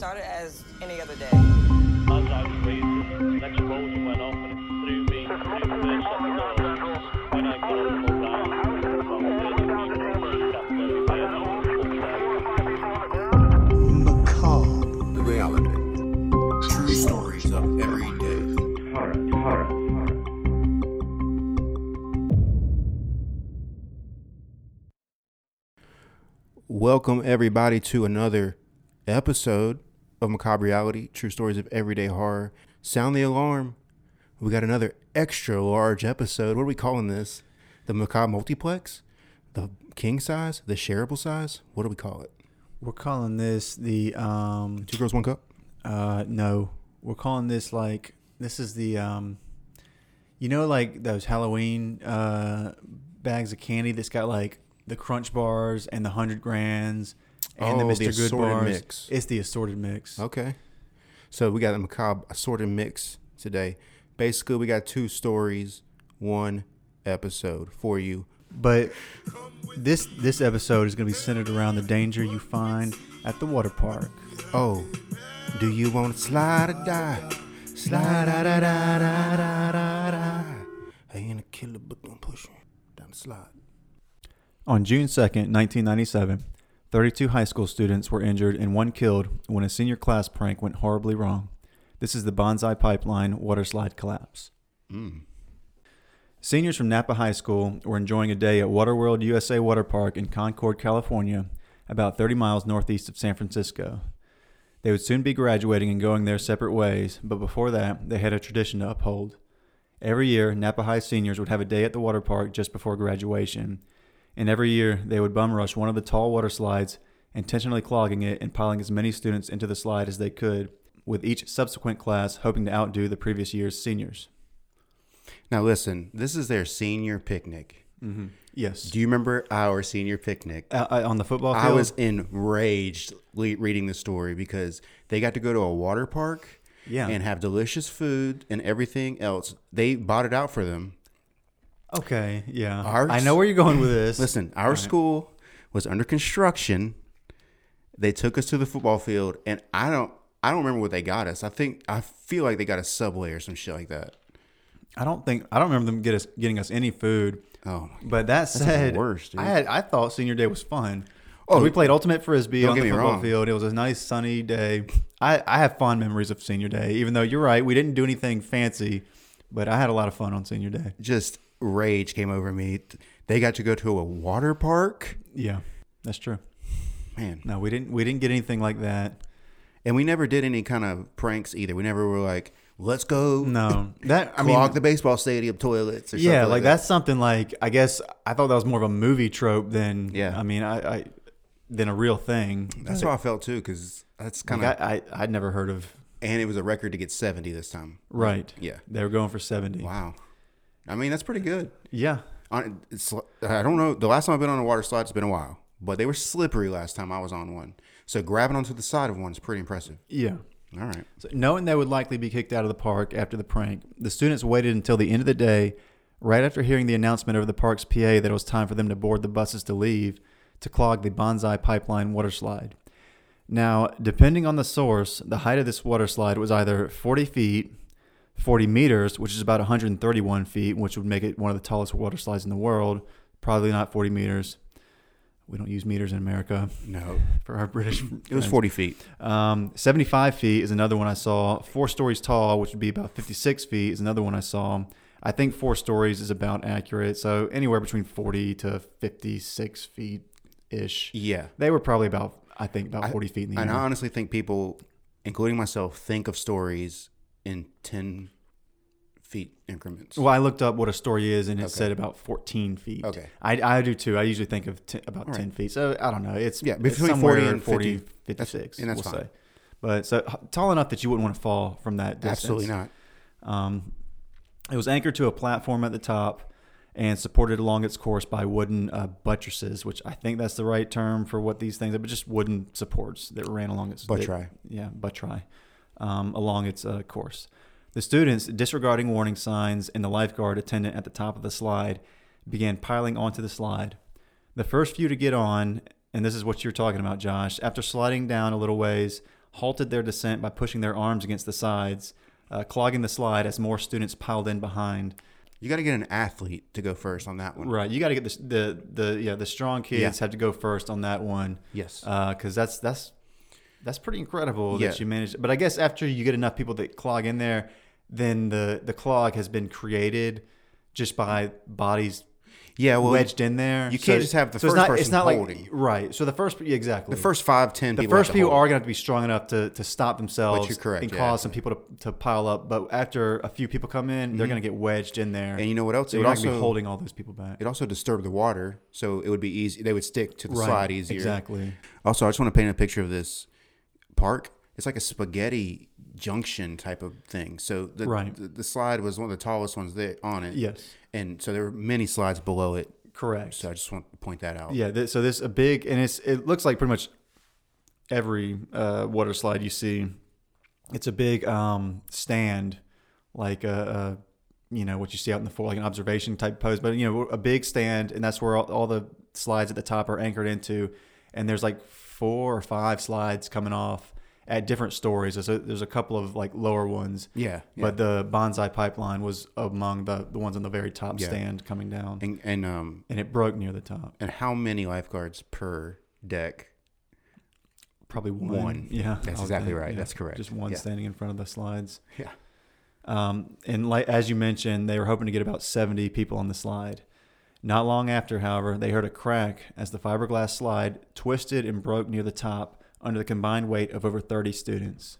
started as any other day. As I was raising, the explosion went off and it threw me through the second door. When I got up and down, I was macabre. The reality. True stories of every day. Horror, horror. Welcome, everybody, to another episode of Macabre Reality, True Stories of Everyday Horror. Sound the alarm. We got another extra large episode. What are we calling this? The Macabre Multiplex? The King Size? The Shareable Size? What do we call it? We're calling this the... Two Girls, One Cup? No. We're calling this like... This is the... you know, like those Halloween bags of candy that's got like... the crunch bars and the 100 grands and the Mr. Good bars. Mix. It's the assorted mix. Okay. So we got a macabre assorted mix today. Basically, we got two stories, one episode for you. But this episode is going to be centered around the danger you find at the water park. Oh, do you want to slide or die? Slide da da da da da da da. I ain't a killer, but don't push me. Don't slide. On June 2, 1997, 32 high school students were injured and one killed when a senior class prank went horribly wrong. This is the Banzai Pipeline water slide collapse. Mm. Seniors from Napa High School were enjoying a day at Waterworld USA Water Park in Concord, California, about 30 miles northeast of San Francisco. They would soon be graduating and going their separate ways, but before that, they had a tradition to uphold. Every year, Napa High seniors would have a day at the water park just before graduation. And every year, they would bum rush one of the tall water slides, intentionally clogging it and piling as many students into the slide as they could, with each subsequent class hoping to outdo the previous year's seniors. Now listen, this is their senior picnic. Mm-hmm. Yes. Do you remember our senior picnic? On the football field? I was enraged reading the story because they got to go to a water park and have delicious food and everything else. They bought it out for them. Okay, yeah. I know where you're going with this. Listen, our school was under construction. They took us to the football field, and I don't remember what they got us. I feel like they got a Subway or some shit like that. I don't remember them getting us any food. Oh, but that said, worse, I thought senior day was fun. Oh, we played ultimate frisbee on the football field. It was a nice sunny day. I have fond memories of senior day, even though you're right, we didn't do anything fancy, but I had a lot of fun on senior day. Just rage came over me. They got to go to a water park. Yeah, that's true. Man, no, we didn't get anything like that, and we never did any kind of pranks either. We never were like, let's go. No, that I mean, clog the baseball stadium toilets. Or yeah, something like that's something like I guess I thought that was more of a movie trope than than a real thing. That's how I felt too, because that's kind of I'd never heard of. And it was a record to get 70 this time. Right. Yeah, they were going for 70. Wow. I mean, that's pretty good. Yeah. I don't know. The last time I've been on a water slide, it's been a while. But they were slippery last time I was on one. So grabbing onto the side of one is pretty impressive. Yeah. All right. So knowing they would likely be kicked out of the park after the prank, the students waited until the end of the day, right after hearing the announcement over the park's PA that it was time for them to board the buses to leave, to clog the Banzai Pipeline water slide. Now, depending on the source, the height of this water slide was either 40 feet... 40 meters, which is about 131 feet, which would make it one of the tallest water slides in the world. Probably not 40 meters. We don't use meters in America. No. For our British friends. It was 40 feet. 75 feet is another one I saw. 4 stories tall, which would be about 56 feet, is another one I saw. I think 4 stories is about accurate. So anywhere between 40 to 56 feet-ish. Yeah. They were probably about 40 feet in the air. And I honestly think people, including myself, think of stories in 10 feet increments. Well, I looked up what a story is, and it said about 14 feet. Okay. I do too. I usually think of about 10 feet. So I don't know. It's between 40 and 56. And that's fine. Say. But so tall enough that you wouldn't want to fall from that distance. Absolutely not. It was anchored to a platform at the top and supported along its course by wooden buttresses, which I think that's the right term for what these things are, but just wooden supports that ran along its buttray. Yeah, buttray. Along its course. The students, disregarding warning signs and the lifeguard attendant at the top of the slide, began piling onto the slide. The first few to get on, and this is what you're talking about, Josh, after sliding down a little ways, halted their descent by pushing their arms against the sides, clogging the slide as more students piled in behind. You got to get an athlete to go first on that one, right? You got to get the strong kids have to go first on that one. Yes, because that's pretty incredible that you managed. But I guess after you get enough people that clog in there, then the clog has been created just by bodies wedged in there. You can't just have the first person holding. Right. So the first, exactly. The first 5-10 people. The first people are going to have to be strong enough to stop themselves and cause some people to pile up. But after a few people come in, they're going to get wedged in there. And you know what else? They're not going to be holding all those people back. It also disturbed the water, so it would be easy. They would stick to the slide easier. Exactly. Also, I just want to paint a picture of this park. It's like a spaghetti junction type of thing. So the slide was one of the tallest ones there on it. Yes. And so there were many slides below it. Correct. So I just want to point that out. Yeah. So this is a big, and it looks like pretty much every water slide you see. It's a big stand, like what you see out in the floor, like an observation type post, but a big stand, and that's where all the slides at the top are anchored into. And there's like 4 or 5 slides coming off at different stories. So there's a couple of like lower ones. Yeah. But the bonsai pipeline was among the ones on the very top stand coming down. And it broke near the top. And how many lifeguards per deck? Probably one. Yeah. That's exactly right. Yeah. That's correct. Just one standing in front of the slides. Yeah. And like as you mentioned, they were hoping to get about 70 people on the slide. Not long after, however, they heard a crack as the fiberglass slide twisted and broke near the top, under the combined weight of over 30 students.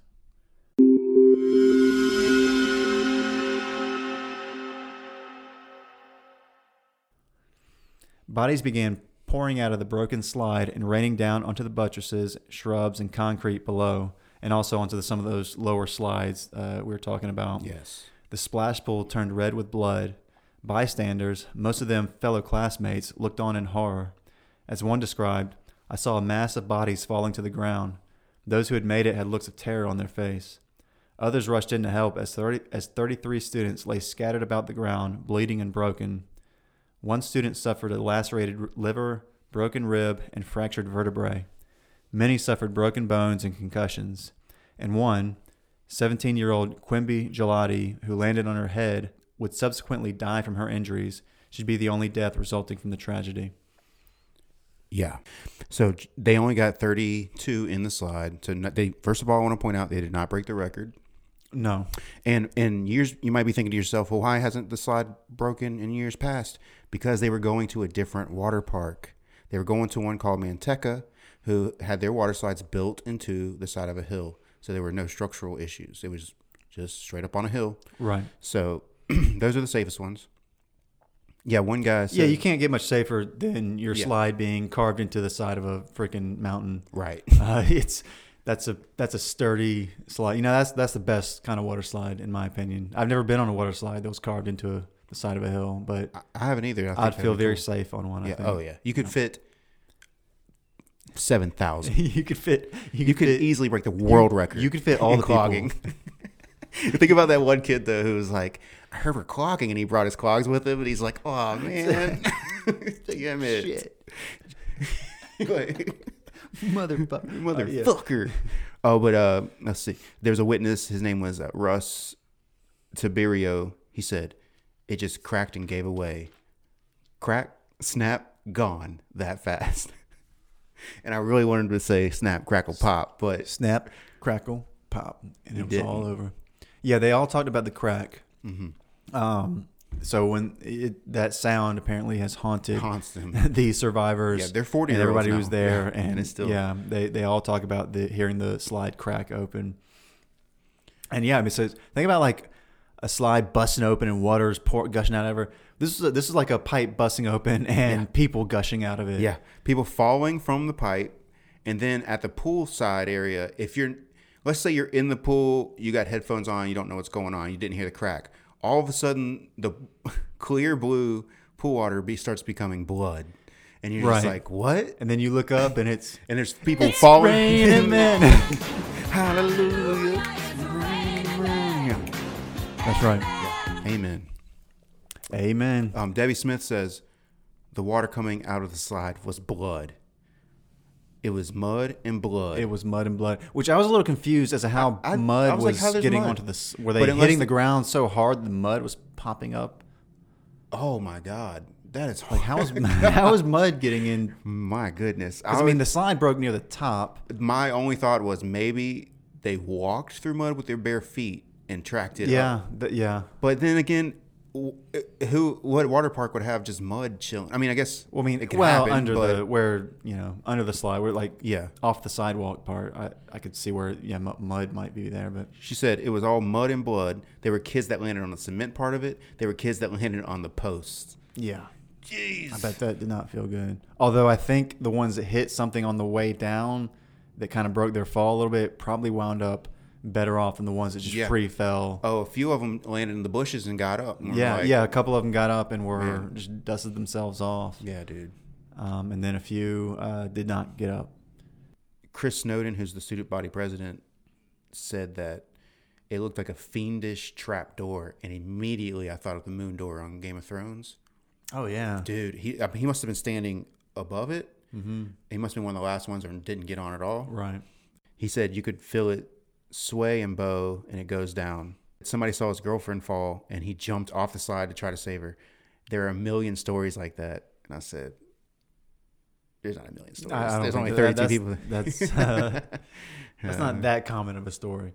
Bodies began pouring out of the broken slide and raining down onto the buttresses, shrubs, and concrete below, and also onto some of those lower slides we were talking about. Yes. The splash pool turned red with blood. Bystanders, most of them fellow classmates, looked on in horror. As one described, I saw a mass of bodies falling to the ground. Those who had made it had looks of terror on their face. Others rushed in to help as 33 students lay scattered about the ground, bleeding and broken. One student suffered a lacerated liver, broken rib, and fractured vertebrae. Many suffered broken bones and concussions. And one, 17-year-old Quimby Gelati, who landed on her head, would subsequently die from her injuries, should be the only death resulting from the tragedy. Yeah. So they only got 32 in the slide. So they, first of all, I want to point out they did not break the record. No. And in years, you might be thinking to yourself, well, why hasn't the slide broken in years past? Because they were going to a different water park. They were going to one called Manteca, who had their water slides built into the side of a hill. So there were no structural issues. It was just straight up on a hill. Right. So those are the safest ones. Yeah, one guy said, you can't get much safer than your slide being carved into the side of a freaking mountain. Right. That's a sturdy slide. That's the best kind of water slide in my opinion. I've never been on a water slide that was carved into the side of a hill, but I haven't either. I'd feel very safe on one. Yeah. I think. Oh yeah. You could fit 7,000. You could easily break the world record. You could fit all the clogging. Think about that one kid though who was like, I heard we're clogging, and he brought his clogs with him, and he's like, oh man. Damn it. Shit. Motherfucker. Oh, but let's see. There's a witness. His name was Russ Tiberio. He said, it just cracked and gave away. Crack, snap, gone that fast. And I really wanted to say snap, crackle, pop, but. Snap, crackle, pop. And it was all over. Yeah, they all talked about the crack. Mm-hmm. So when that sound apparently has haunts them. The survivors, they're 40 and everybody who's there, and it's still they all talk about hearing the slide crack open. And so think about like a slide busting open and water's gushing out of her. This is like a pipe busting open and people gushing out of it. Yeah, people falling from the pipe, and then at the poolside area, if you're. Let's say you're in the pool, you got headphones on, you don't know what's going on, you didn't hear the crack. All of a sudden, the clear blue pool water starts becoming blood. And you're just like, what? And then you look up and there's people falling. Raining men. Hallelujah. That's right. Yeah. Amen. Amen. Debbie Smith says, the water coming out of the slide was blood. It was mud and blood. It was mud and blood, which I was a little confused as to how mud was getting onto the. Were they hitting the ground so hard the mud was popping up? Oh my God, that is hard. Like how is mud getting in? My goodness, I mean the slide broke near the top. My only thought was maybe they walked through mud with their bare feet and tracked it. Yeah, up. Yeah. But then again. What water park would have just mud chilling? I mean, I guess. Well, I mean, it could happen, under the slide, where off the sidewalk part, I could see where mud might be there. But she said it was all mud and blood. There were kids that landed on the cement part of it. There were kids that landed on the posts. Yeah. Jeez. I bet that did not feel good. Although I think the ones that hit something on the way down that kind of broke their fall a little bit probably wound up better off than the ones that just free fell. Oh, a few of them landed in the bushes and got up. And a couple of them got up and were just dusted themselves off. Yeah, dude. And then a few did not get up. Chris Snowden, who's the student body president, said that it looked like a fiendish trap door, and immediately I thought of the moon door on Game of Thrones. Oh, yeah. Dude, he must have been standing above it. Mm-hmm. He must have been one of the last ones and didn't get on at all. Right. He said you could feel it sway and bow, and it goes down. Somebody saw his girlfriend fall, and he jumped off the slide to try to save her. There are a million stories like that. And I said, there's not a million stories. There's only 32 people. That's not that common of a story.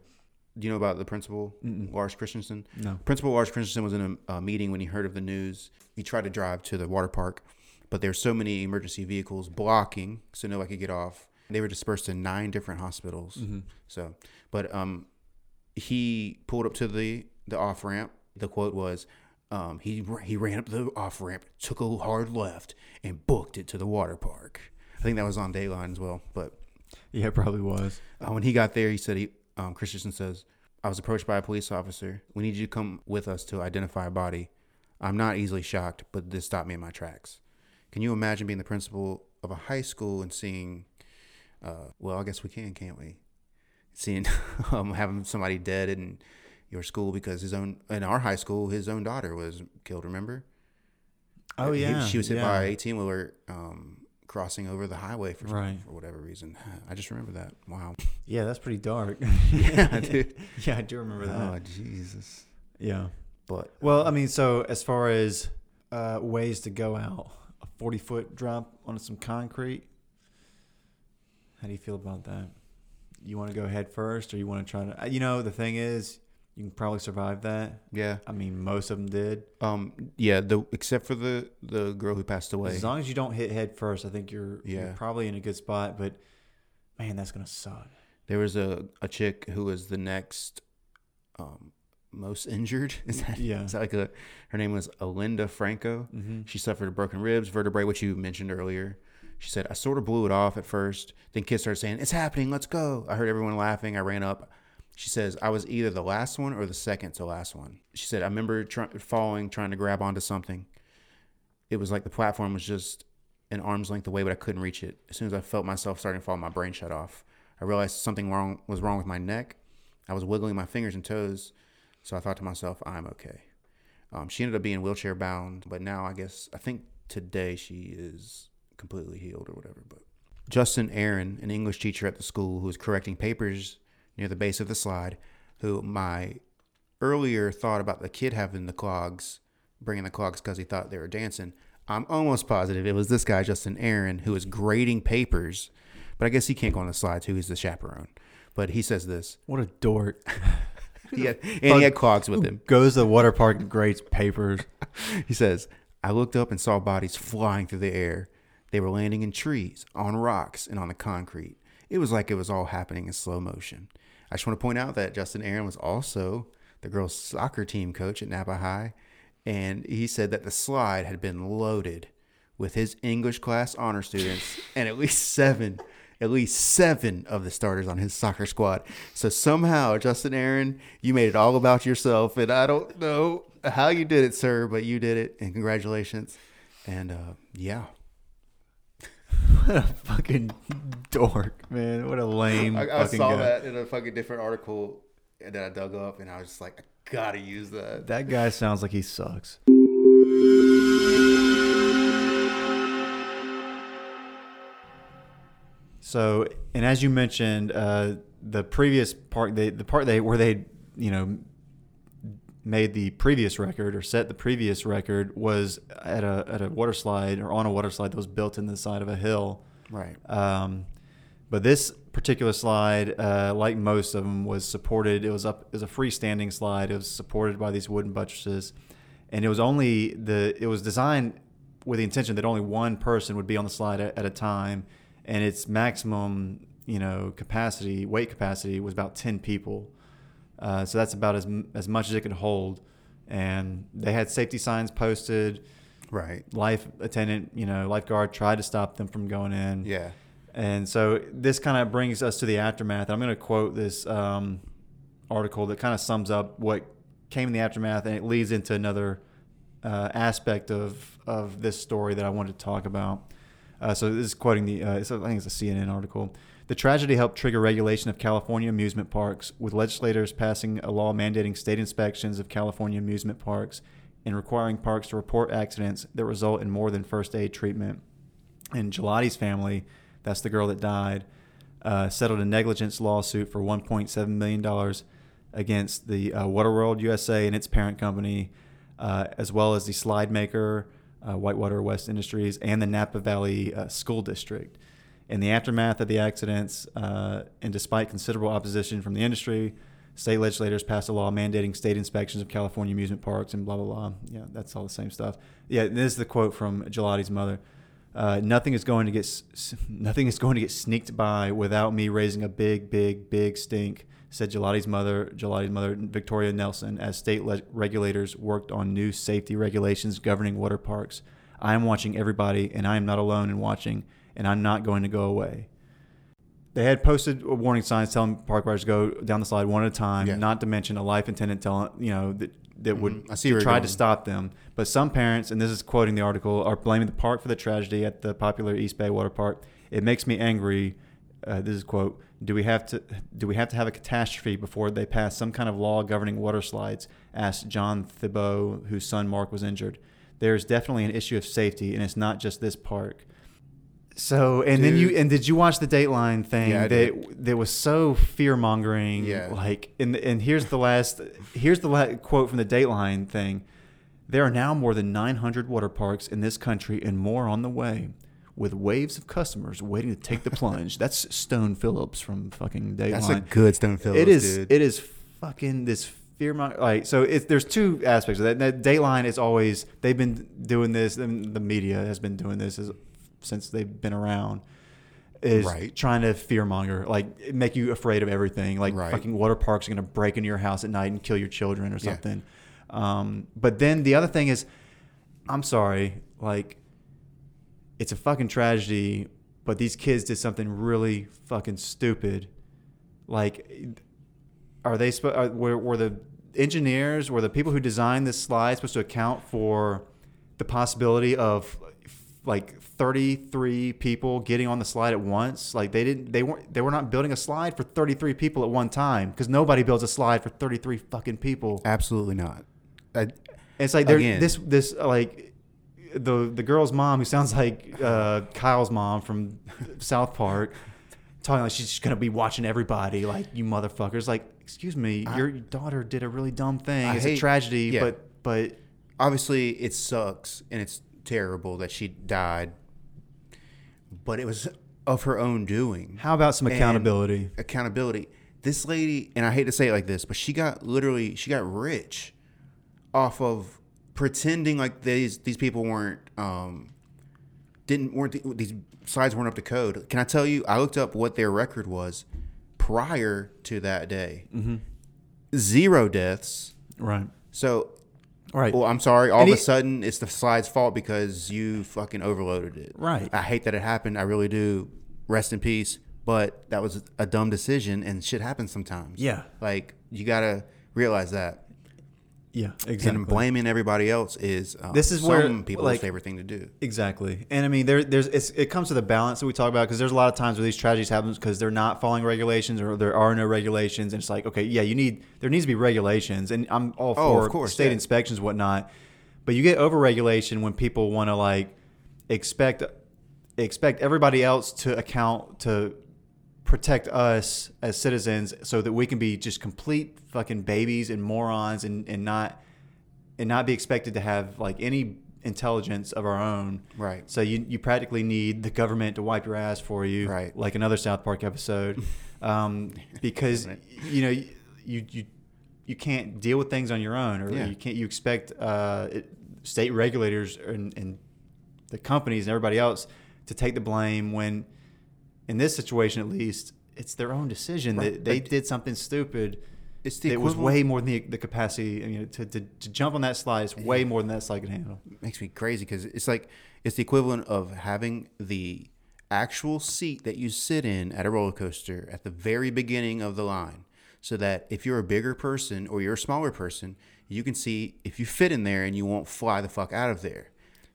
Do you know about the principal, Lars Christensen? No. Principal Lars Christensen was in a meeting when he heard of the news. He tried to drive to the water park, but there's so many emergency vehicles blocking, so nobody could get off. They were dispersed in 9 different hospitals. Mm-hmm. So, but he pulled up to the off ramp. The quote was, he ran up the off ramp, took a hard left, and booked it to the water park. I think that was on Dayline as well. But yeah, it probably was. When he got there, he said Christensen says, "I was approached by a police officer. We need you to come with us to identify a body. I'm not easily shocked, but this stopped me in my tracks. Can you imagine being the principal of a high school and seeing?" Well, I guess we can, can't we? Seeing having somebody dead in your school because in our high school, his own daughter was killed. Remember? Oh yeah, she was hit by an 18-wheeler crossing over the highway for whatever reason. I just remember that. Wow. Yeah, that's pretty dark. Yeah, dude. Yeah, I do remember that. Oh Jesus. Yeah, but well, I mean, so as far as ways to go out, a 40-foot drop onto some concrete. How do you feel about that? You want to go head first, or you want to try to? The thing is, you can probably survive that. Yeah. I mean, most of them did. Yeah. Except for the girl who passed away. As long as you don't hit head first, I think you're probably in a good spot. But man, that's gonna suck. There was a chick who was the next most injured. Her name was Alinda Franco. Mm-hmm. She suffered broken ribs, vertebrae, which you mentioned earlier. She said, I sort of blew it off at first. Then kids started saying, it's happening. Let's go. I heard everyone laughing. I ran up. She says, I was either the last one or the second to last one. She said, I remember falling, trying to grab onto something. It was like the platform was just an arm's length away, but I couldn't reach it. As soon as I felt myself starting to fall, my brain shut off. I realized something was wrong with my neck. I was wiggling my fingers and toes. So I thought to myself, I'm okay. She ended up being wheelchair bound. But now I think today she is completely healed or whatever. But Justin Aaron, an English teacher at the school who was correcting papers near the base of the slide, who my earlier thought about the kid having the clogs, bringing the clogs because he thought they were dancing, I'm almost positive it was this guy, Justin Aaron, who was grading papers. But I guess he can't go on the slide too. He's the chaperone. But he says this. What a dork. He had clogs with him. Goes to the water park and grades papers. He says, I looked up and saw bodies flying through the air. They were landing in trees, on rocks, and on the concrete. It was like it was all happening in slow motion. I just want to point out that Justin Aaron was also the girls' soccer team coach at Napa High, and he said that the slide had been loaded with his English class honor students and at least seven of the starters on his soccer squad. So somehow, Justin Aaron, you made it all about yourself, and I don't know how you did it, sir, but you did it, and congratulations. And, what a fucking dork, man. What a lame I saw guy. That in a fucking different article that I dug up, and I was just like, I gotta use that. That guy sounds like he sucks. So, and as you mentioned, the previous part, the part where they made the previous record or set the previous record was at a water slide or on a water slide that was built in the side of a hill. Right. But this particular slide, like most of them, was supported. It was a freestanding slide. It was supported by these wooden buttresses, and it was designed with the intention that only one person would be on the slide at a time, and its maximum weight capacity was about 10 people. So that's about as much as it could hold, and they had safety signs posted. Right. Lifeguard tried to stop them from going in. Yeah. And so this kind of brings us to the aftermath. I'm going to quote this article that kind of sums up what came in the aftermath, and it leads into another aspect of this story that I wanted to talk about. So this is quoting I think it's a CNN article. The tragedy helped trigger regulation of California amusement parks, with legislators passing a law mandating state inspections of California amusement parks and requiring parks to report accidents that result in more than first aid treatment. And Gelati's family, that's the girl that died, settled a negligence lawsuit for $1.7 million against the Waterworld USA and its parent company, as well as the slide maker, Whitewater West Industries, and the Napa Valley School District. In the aftermath of the accidents, and despite considerable opposition from the industry, state legislators passed a law mandating state inspections of California amusement parks and blah, blah, blah. Yeah, that's all the same stuff. Yeah, this is the quote from Gelati's mother. Nothing is going to get sneaked by without me raising a big, big, big stink, said Gelati's mother, Victoria Nelson, as state regulators worked on new safety regulations governing water parks. I am watching everybody, and I am not alone in watching, and I'm not going to go away. They had posted warning signs telling park riders to go down the slide one at a time, yeah. Not to mention a life attendant telling that would try to stop them. But some parents, and this is quoting the article, are blaming the park for the tragedy at the popular East Bay Water Park. It makes me angry. This is a quote. Do we have to have a catastrophe before they pass some kind of law governing water slides? Asked John Thibault, whose son Mark was injured. There is definitely an issue of safety, and it's not just this park. So, and dude, then did you watch the Dateline thing? Yeah, that was so fear-mongering. Yeah. Like, and here's the last quote from the Dateline thing. There are now more than 900 water parks in this country and more on the way, with waves of customers waiting to take the plunge. That's Stone Phillips from fucking Dateline. That's a good Stone Phillips, dude. It is fucking this fear-mongering. Like, so there's two aspects of that. Dateline is always, they've been doing this, and the media has been doing this since they've been around, is right. Trying to fearmonger, like make you afraid of everything, like right. Fucking water parks are going to break into your house at night and kill your children or something. Yeah. But then the other thing is, I'm sorry, like it's a fucking tragedy, but these kids did something really fucking stupid. Like, were the engineers, were the people who designed this slide supposed to account for the possibility of like 33 people getting on the slide at once? Like they were not building a slide for 33 people at one time, because nobody builds a slide for 33 fucking people. Absolutely not. It's like this like the girl's mom, who sounds like Kyle's mom from South Park, talking like she's just gonna be watching everybody, like, you motherfuckers. Like, excuse me, your daughter did a really dumb thing. It's a tragedy, yeah. but obviously it sucks and it's terrible that she died, but it was of her own doing. How about some accountability? This lady, and I hate to say it like this, but she got rich off of pretending like these people these slides weren't up to code. Can I tell you, I looked up what their record was prior to that day. Mm-hmm. 0 deaths. Right. So right. Well, I'm sorry. All of a sudden, it's the slide's fault because you fucking overloaded it. Right. I hate that it happened. I really do. Rest in peace. But that was a dumb decision, and shit happens sometimes. Yeah. Like, you got to realize that. Yeah, exactly. And blaming everybody else is this is some people's favorite thing to do. Exactly. And, I mean, it comes to the balance that we talk about, because there's a lot of times where these tragedies happen because they're not following regulations, or there are no regulations. And it's like, okay, yeah, there needs to be regulations. And I'm all for state inspections and whatnot. But you get over-regulation when people want to, like, expect expect everybody else to account to protect us as citizens so that we can be just complete fucking babies and morons and not be expected to have like any intelligence of our own. Right. So you practically need the government to wipe your ass for you. Right. Like another South Park episode. Because you know, you can't deal with things on your own, or yeah. you expect state regulators and the companies and everybody else to take the blame when, in this situation at least, it's their own decision right. that they did something stupid. It's the equivalent. It was way more than the capacity. I mean, to jump on that slide is way more than that slide can handle. It makes me crazy because it's the equivalent of having the actual seat that you sit in at a roller coaster at the very beginning of the line, so that if you're a bigger person or you're a smaller person, you can see if you fit in there and you won't fly the fuck out of there.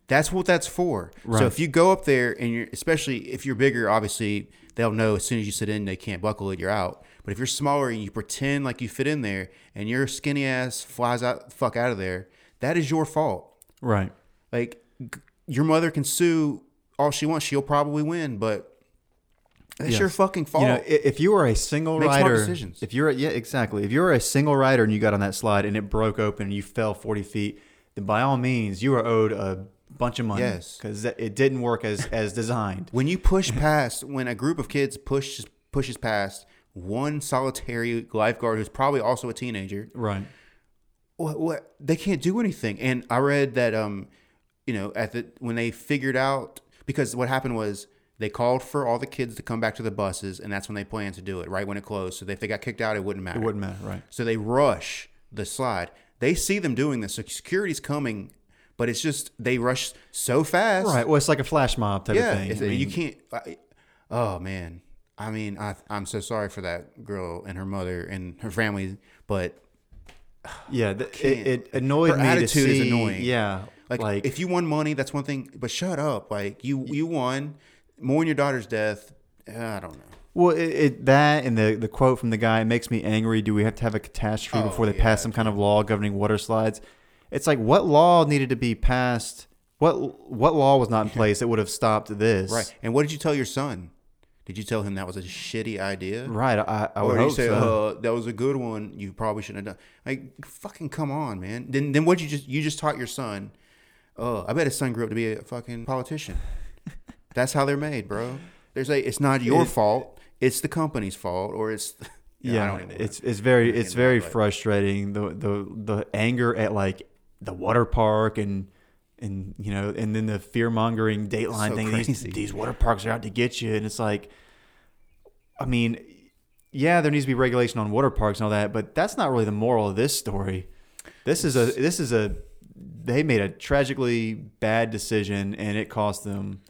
That's what that's for. Right. So if you go up there and you're, especially if you're bigger, obviously they'll know as soon as you sit in, they can't buckle it, you're out. But if you're smaller and you pretend like you fit in there and your skinny ass flies out, fuck out of there, that is your fault. Right. Like your mother can sue all she wants. She'll probably win, but that's yes. your fucking fault. You know, if you were a single rider, if you were a single rider and you got on that slide and it broke open and you fell 40 feet, then by all means you are owed a bunch of money. Yes, because it didn't work as designed. When you push past, when a group of kids pushes past one solitary lifeguard who's probably also a teenager, right? What they can't do anything. And I read that when they figured out, because what happened was they called for all the kids to come back to the buses, and that's when they planned to do it, right when it closed. So if they got kicked out, it wouldn't matter. It wouldn't matter, right? So they rush the slide. They see them doing this. So security's coming. But it's just they rush so fast. Right. Well, it's like a flash mob type of thing. You can't. Oh, man. I mean, I'm so sorry for that girl and her mother and her family. But yeah, it annoyed me. Her attitude is annoying. Yeah. Like if you won money, that's one thing. But shut up. Like you won. Mourn your daughter's death. I don't know. Well, that and the quote from the guy, it makes me angry. Do we have to have a catastrophe before they pass some kind of law governing water slides? It's like, what law needed to be passed? What law was not in place that would have stopped this? Right. And what did you tell your son? Did you tell him that was a shitty idea? Right. I would hope so. Or did you say, that was a good one. You probably shouldn't have done. Like, fucking come on, man. Then what you just taught your son? Oh, I bet his son grew up to be a fucking politician. That's how they're made, bro. It's not your fault. It's the company's fault, or it's. Yeah, it's very frustrating. The anger at like. The water park and you know, and then the fear-mongering Dateline thing. These water parks are out to get you, and it's like, I mean, yeah, there needs to be regulation on water parks and all that, but that's not really the moral of this story. This is a they made a tragically bad decision, and it cost them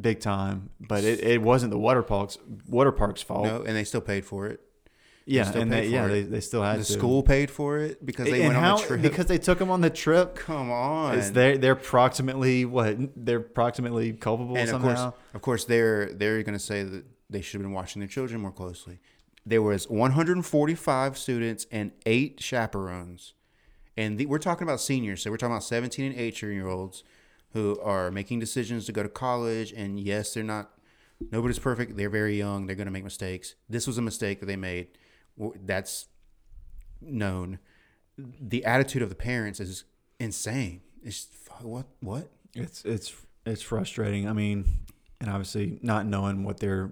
big time. But it wasn't the water park's fault. No, and they still paid for it. Yeah, and they still had to. The school paid for it because they went on the trip. Because they took them on the trip. Come on, they're approximately culpable somehow. Of course, they're going to say that they should have been watching their children more closely. There was 145 students and 8 chaperones, and we're talking about seniors. So we're talking about 17 and 18-year-olds who are making decisions to go to college. And yes, they're not. Nobody's perfect. They're very young. They're going to make mistakes. This was a mistake that they made. That's known. The attitude of the parents is insane. It's what? It's frustrating. I mean, and obviously not knowing what they're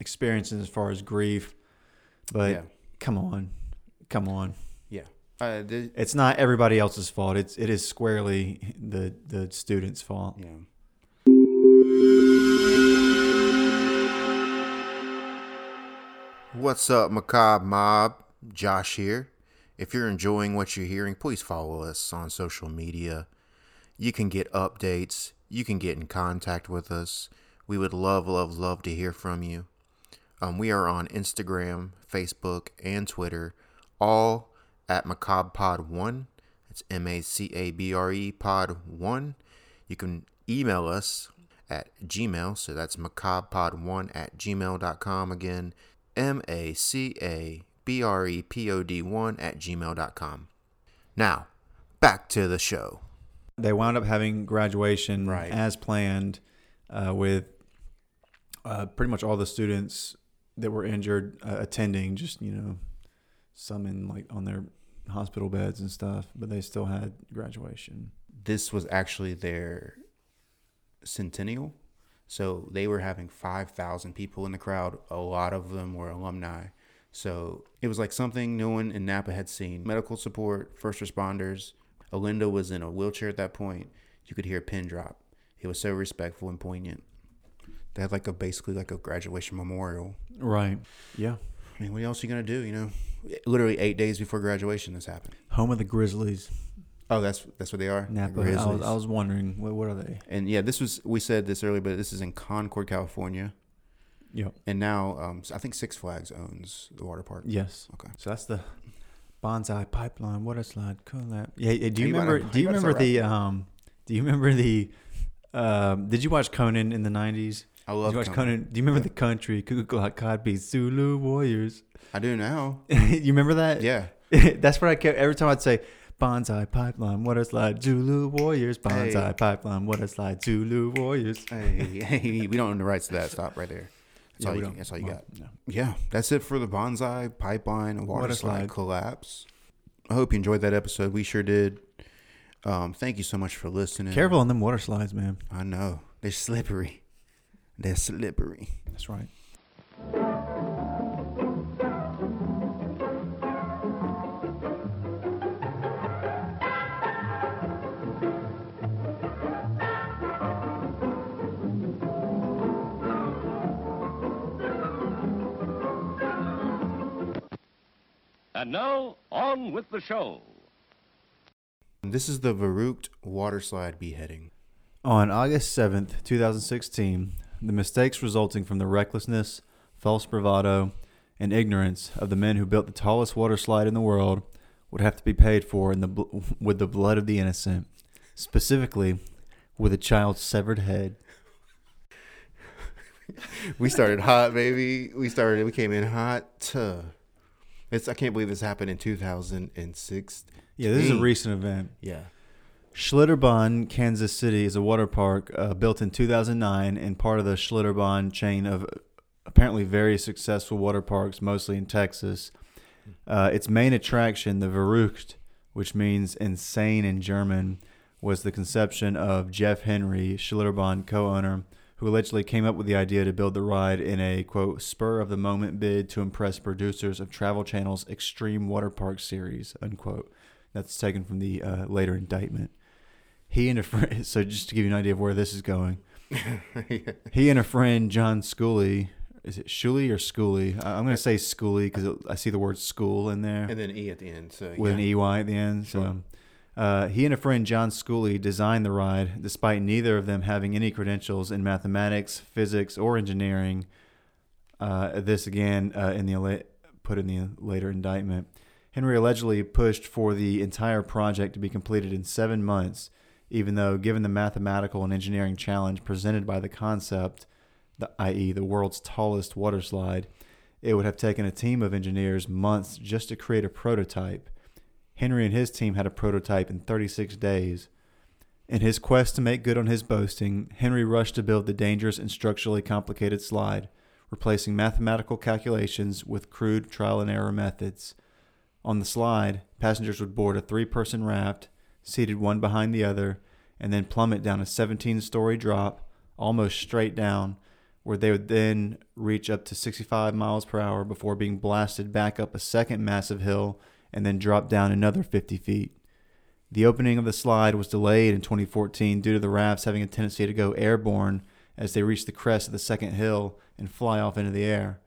experiencing as far as grief, but come on. Yeah, it's not everybody else's fault. It is squarely the student's fault. Yeah. What's up, Macabre Mob? Josh here. If you're enjoying what you're hearing, please follow us on social media. You can get updates. You can get in contact with us. We would love to hear from you. We are on Instagram, Facebook, and Twitter, all at MacabrePod1. It's MACABRE Pod1. You can email us at Gmail, so that's macabrepod1@gmail.com. Again, macabrepod1@gmail.com. Now, back to the show. They wound up having graduation as planned, with pretty much all the students that were injured attending, just, you know, some in like on their hospital beds and stuff, but they still had graduation. This was actually their centennial. So they were having 5,000 people in the crowd. A lot of them were alumni. So it was like something no one in Napa had seen. Medical support, first responders. Alinda was in a wheelchair at that point. You could hear a pin drop. It was so respectful and poignant. They had like a basically like a graduation memorial. Right. Yeah. I mean, what else are you going to do, you know? Literally 8 days before graduation this happened. Home of the Grizzlies. Oh, that's what they are? Napa. I was wondering, what are they? And yeah, this was, we said this earlier, but this is in Concord, California. Yep. And now I think Six Flags owns the water park. Yes. Okay. So that's the Bonsai Pipeline Water Slide collab. Yeah. Did you watch Conan in the 90s? I love Conan. Do you remember the country? Ku Klux Klan beat Zulu warriors. I do now. You remember that? Yeah. That's what I kept every time I'd say Bonsai Pipeline Water Slide Zulu warriors. Bonsai Pipeline Water Slide Zulu warriors. Hey, we don't own the rights to that. Stop right there. That's all you got. No. Yeah, that's it for the Bonsai Pipeline Water Slide collapse. I hope you enjoyed that episode. We sure did. Thank you so much for listening. Careful on them water slides, man. I know. They're slippery. That's right. And now, on with the show. This is the Verrückt waterslide beheading. On August 7th, 2016, the mistakes resulting from the recklessness, false bravado, and ignorance of the men who built the tallest water slide in the world would have to be paid for with the blood of the innocent, specifically with a child's severed head. We started hot, baby. We came in hot. I can't believe this happened in 2006. Yeah, this is a recent event. Yeah. Schlitterbahn, Kansas City is a water park built in 2009 and part of the Schlitterbahn chain of apparently very successful water parks, mostly in Texas. Its main attraction, the Verrückt, which means insane in German, was the conception of Jeff Henry, Schlitterbahn co-owner, who allegedly came up with the idea to build the ride in a, quote, spur-of-the-moment bid to impress producers of Travel Channel's Extreme Water Park series, unquote. That's taken from the later indictment. He and a friend, so just to give you an idea of where this is going, he and a friend, John Schooley, is it Schooley or Schooley? I'm going to say Schooley because I see the word school in there. And then an E at the end. So with an EY at the end. Sure. So he and a friend, John Schooley, designed the ride, despite neither of them having any credentials in mathematics, physics, or engineering. This again, put in the later indictment. Henry allegedly pushed for the entire project to be completed in 7 months, even though, given the mathematical and engineering challenge presented by the concept, i.e. the world's tallest water slide, it would have taken a team of engineers months just to create a prototype. Henry and his team had a prototype in 36 days. In his quest to make good on his boasting, Henry rushed to build the dangerous and structurally complicated slide, replacing mathematical calculations with crude trial and error methods. On the slide, passengers would board a 3-person raft, seated one behind the other, and then plummet down a 17-story drop, almost straight down, where they would then reach up to 65 miles per hour before being blasted back up a second massive hill and then drop down another 50 feet. The opening of the slide was delayed in 2014 due to the rafts having a tendency to go airborne as they reach the crest of the second hill and fly off into the air.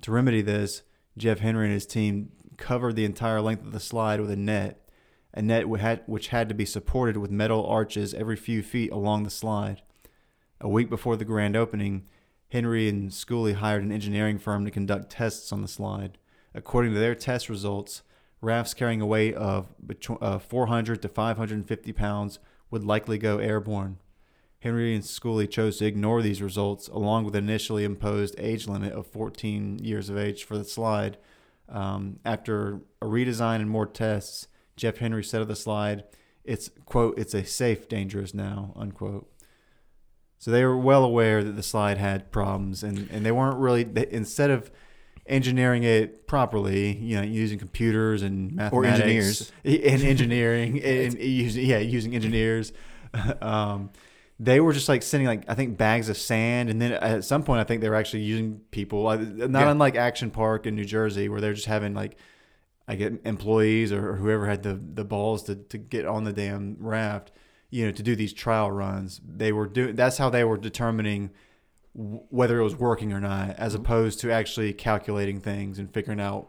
To remedy this, Jeff Henry and his team covered the entire length of the slide with a net which had to be supported with metal arches every few feet along the slide. A week before the grand opening, Henry and Schooley hired an engineering firm to conduct tests on the slide. According to their test results, rafts carrying a weight of 400 to 550 pounds would likely go airborne. Henry and Schooley chose to ignore these results, along with an initially imposed age limit of 14 years of age for the slide. After a redesign and more tests, Jeff Henry said of the slide, it's, quote, it's a safe, dangerous now, unquote. So they were well aware that the slide had problems, and they weren't really, instead of engineering it properly, you know, using computers and mathematics. Or engineers. And engineering, and using engineers. They were just like sending, like, I think bags of sand. And then at some point, I think they were actually using people, unlike Action Park in New Jersey, where they're just having like, I get employees or whoever had the balls to get on the damn raft, you know, to do these trial runs. They were doing, that's how they were determining whether it was working or not, as opposed to actually calculating things and figuring out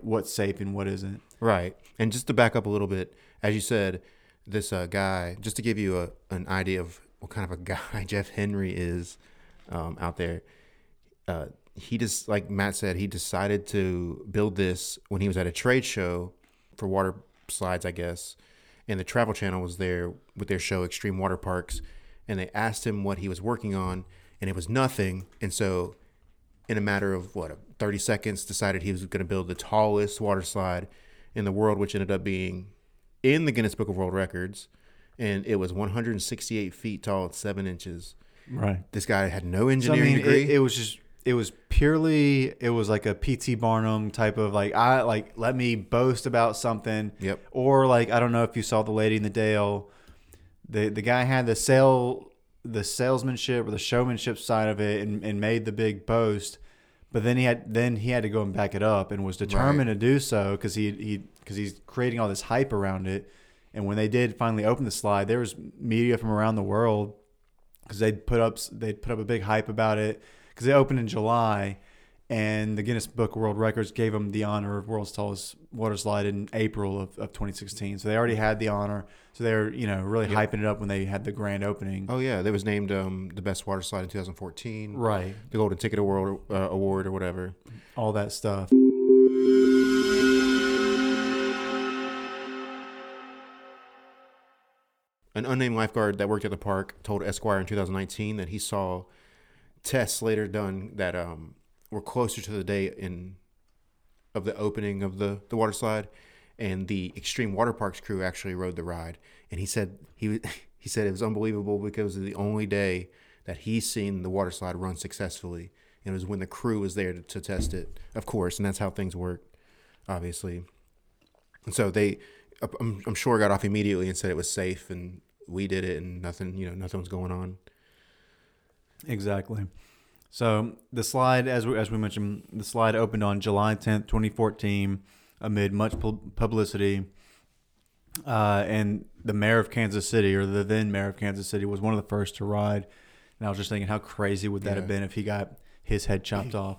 what's safe and what isn't. Right. And just to back up a little bit, as you said, this guy, just to give you an idea of what kind of a guy Jeff Henry is out there, he just, like Matt said, he decided to build this when he was at a trade show for water slides, I guess, and the Travel Channel was there with their show Extreme Water Parks, and they asked him what he was working on, and it was nothing. And so in a matter of, 30 seconds, decided he was going to build the tallest water slide in the world, which ended up being in the Guinness Book of World Records, and it was 168 feet tall at 7 inches. Right. This guy had no engineering degree. It was just... It was like a P.T. Barnum type of let me boast about something. Yep. Or I don't know if you saw The Lady in the Dale. The guy had the salesmanship or the showmanship side of it and made the big boast, but then he had to go and back it up and was determined to do so because he's creating all this hype around it. And when they did finally open the slide, there was media from around the world because they'd put up a big hype about it. Because they opened in July, and the Guinness Book of World Records gave them the honor of world's tallest water slide in April of 2016. So they already had the honor. So they were, really hyping it up when they had the grand opening. Oh yeah, that was named the best water slide in 2014. Right, the Golden Ticket Award, or whatever. All that stuff. An unnamed lifeguard that worked at the park told Esquire in 2019 that he saw tests later done that were closer to the day of the opening of the water slide, and the Extreme Water Parks crew actually rode the ride, and he said it was unbelievable because it was the only day that he's seen the water slide run successfully, and it was when the crew was there to test it, of course, and that's how things work, obviously. And so they, I'm sure, got off immediately and said it was safe and we did it and nothing was going on. Exactly. So the slide, as we mentioned, the slide opened on July 10th, 2014, amid much publicity. And the mayor of Kansas City, or the then mayor of Kansas City, was one of the first to ride. And I was just thinking, how crazy would that have been if he got his head chopped off?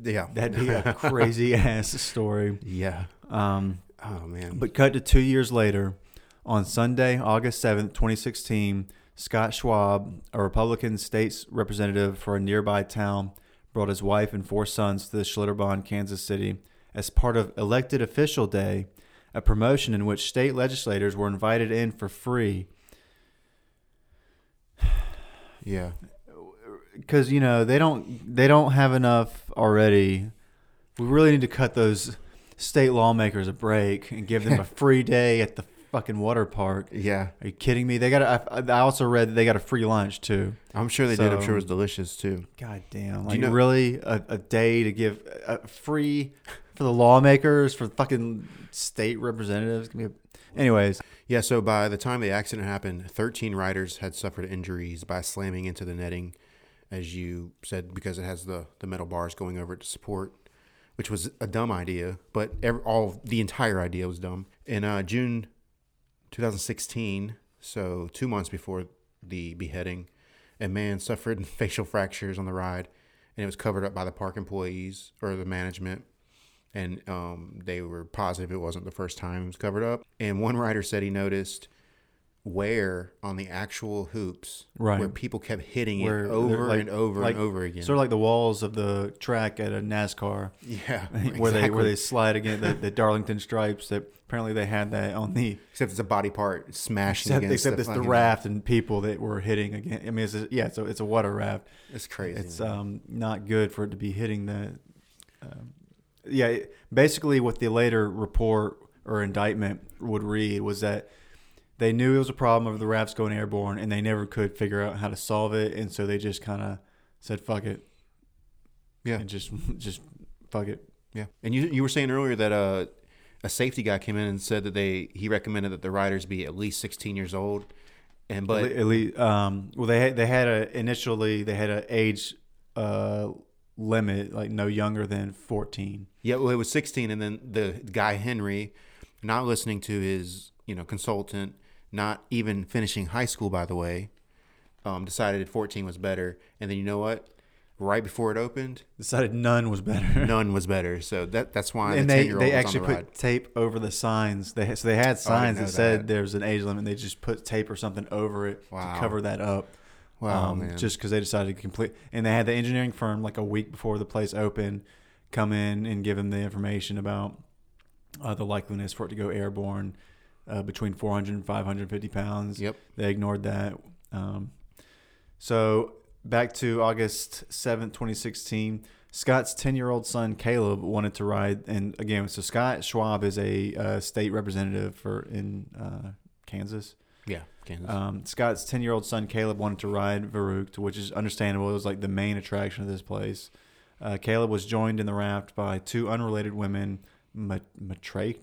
Yeah. That'd be a crazy-ass story. Yeah. Oh, man. But cut to 2 years later, on Sunday, August 7th, 2016, Scott Schwab, a Republican state's representative for a nearby town, brought his wife and 4 sons to the Schlitterbahn, Kansas City, as part of Elected Official Day, a promotion in which state legislators were invited in for free. Yeah. Because, they don't have enough already. We really need to cut those state lawmakers a break and give them a free day at the fucking water park. Yeah, are you kidding me? They got I also read that they got a free lunch too. I'm sure they did. I'm sure it was delicious too. God damn. Really a day to give a free for the lawmakers, for fucking state representatives. Anyways, yeah, so by the time the accident happened, 13 riders had suffered injuries by slamming into the netting, as you said, because it has the metal bars going over it to support, which was a dumb idea, but the entire idea was dumb. In June 2016, so 2 months before the beheading, a man suffered facial fractures on the ride, and it was covered up by the park employees or the management, and they were positive it wasn't the first time it was covered up. And one rider said he noticed wear on the actual hoops, right, where people kept hitting it over and over and over again, sort of like the walls of the track at a NASCAR. Yeah, exactly. where they slide again, the Darlington stripes that apparently they had that on the, except it's a body part smashing against. Except it's the raft and people that were hitting again. I mean, it's a water raft. It's crazy. It's not good for it to be hitting the. Basically, what the later report or indictment would read was that They knew it was a problem of the rafts going airborne, and they never could figure out how to solve it, and so they just kind of said, fuck it. Yeah. And just fuck it. Yeah. And you were saying earlier that a safety guy came in and said that he recommended that the riders be at least 16 years old. And but at least, well, they had an age limit, like no younger than 14. Yeah, well, it was 16, and then the guy Henry, not listening to his consultant, not even finishing high school, by the way, decided 14 was better. And then you know what? Right before it opened, decided none was better. None was better. So that's why. And they actually put tape over the signs. They had signs that said there's an age limit. They just put tape or something over it to cover that up. Wow, man. Just because they decided to complete. And they had the engineering firm like a week before the place opened come in and give them the information about the likeliness for it to go airborne between 400 and 550 pounds. Yep. They ignored that. So. Back to August 7th, 2016, Scott's 10-year-old son, Caleb, wanted to ride. And again, so Scott Schwab is a state representative in Kansas. Yeah, Kansas. Scott's 10-year-old son, Caleb, wanted to ride Verrückt, which is understandable. It was like the main attraction of this place. Caleb was joined in the raft by two unrelated women, Matraka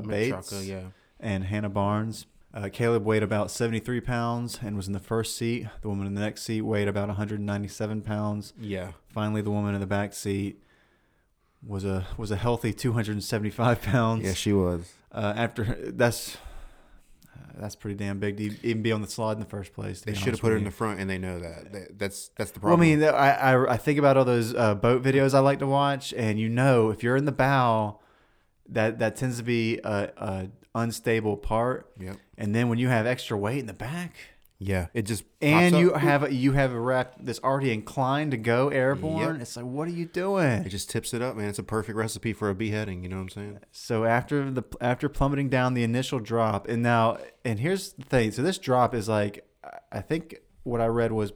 Bates and Hannah Barnes. Caleb weighed about 73 pounds and was in the first seat. The woman in the next seat weighed about 197 pounds. Yeah. Finally, the woman in the back seat was a healthy 275 pounds. Yeah, she was. That's pretty damn big to even be on the slide in the first place. They should have put her in the front, and they know that. That's the problem. Well, I mean, I think about all those boat videos I like to watch, and if you're in the bow, that tends to be a unstable part. Yep. And then when you have extra weight in the back, yeah, it just and pops you up. You have a raft that's already inclined to go airborne. Yep. It's like, what are you doing? It just tips it up, man. It's a perfect recipe for a beheading. You know what I'm saying? So after plummeting down the initial drop, and here's the thing. So this drop is like, I think what I read was,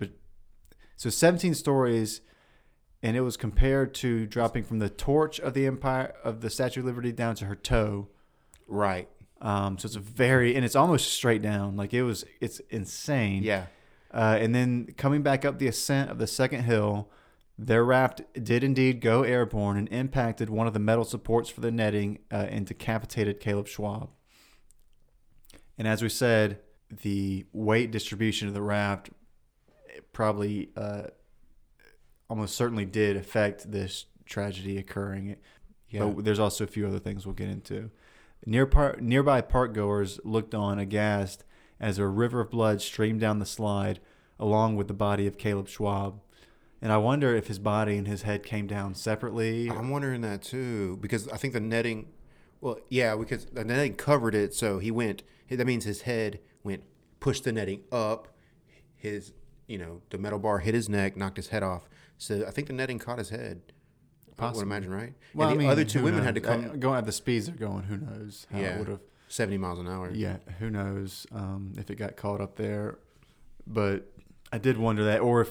17 stories, and it was compared to dropping from the torch of the Empire of the Statue of Liberty down to her toe. Right. So it's it's almost straight down. Like it's insane. Yeah. And then coming back up the ascent of the second hill, their raft did indeed go airborne and impacted one of the metal supports for the netting and decapitated Caleb Schwab. And as we said, the weight distribution of the raft probably almost certainly did affect this tragedy occurring. Yeah. But there's also a few other things we'll get into. Nearby parkgoers looked on aghast as a river of blood streamed down the slide along with the body of Caleb Schwab. And I wonder if his body and his head came down separately. I'm wondering that too, because I think the netting covered it. So that means his head pushed the netting up. His, the metal bar hit his neck, knocked his head off. So I think the netting caught his head. Possibly. I would imagine, right? Well, and other two women had to come. Going at the speeds they're going, who knows? How it would have 70 miles an hour. Yeah, who knows if it got caught up there. But I did wonder that, or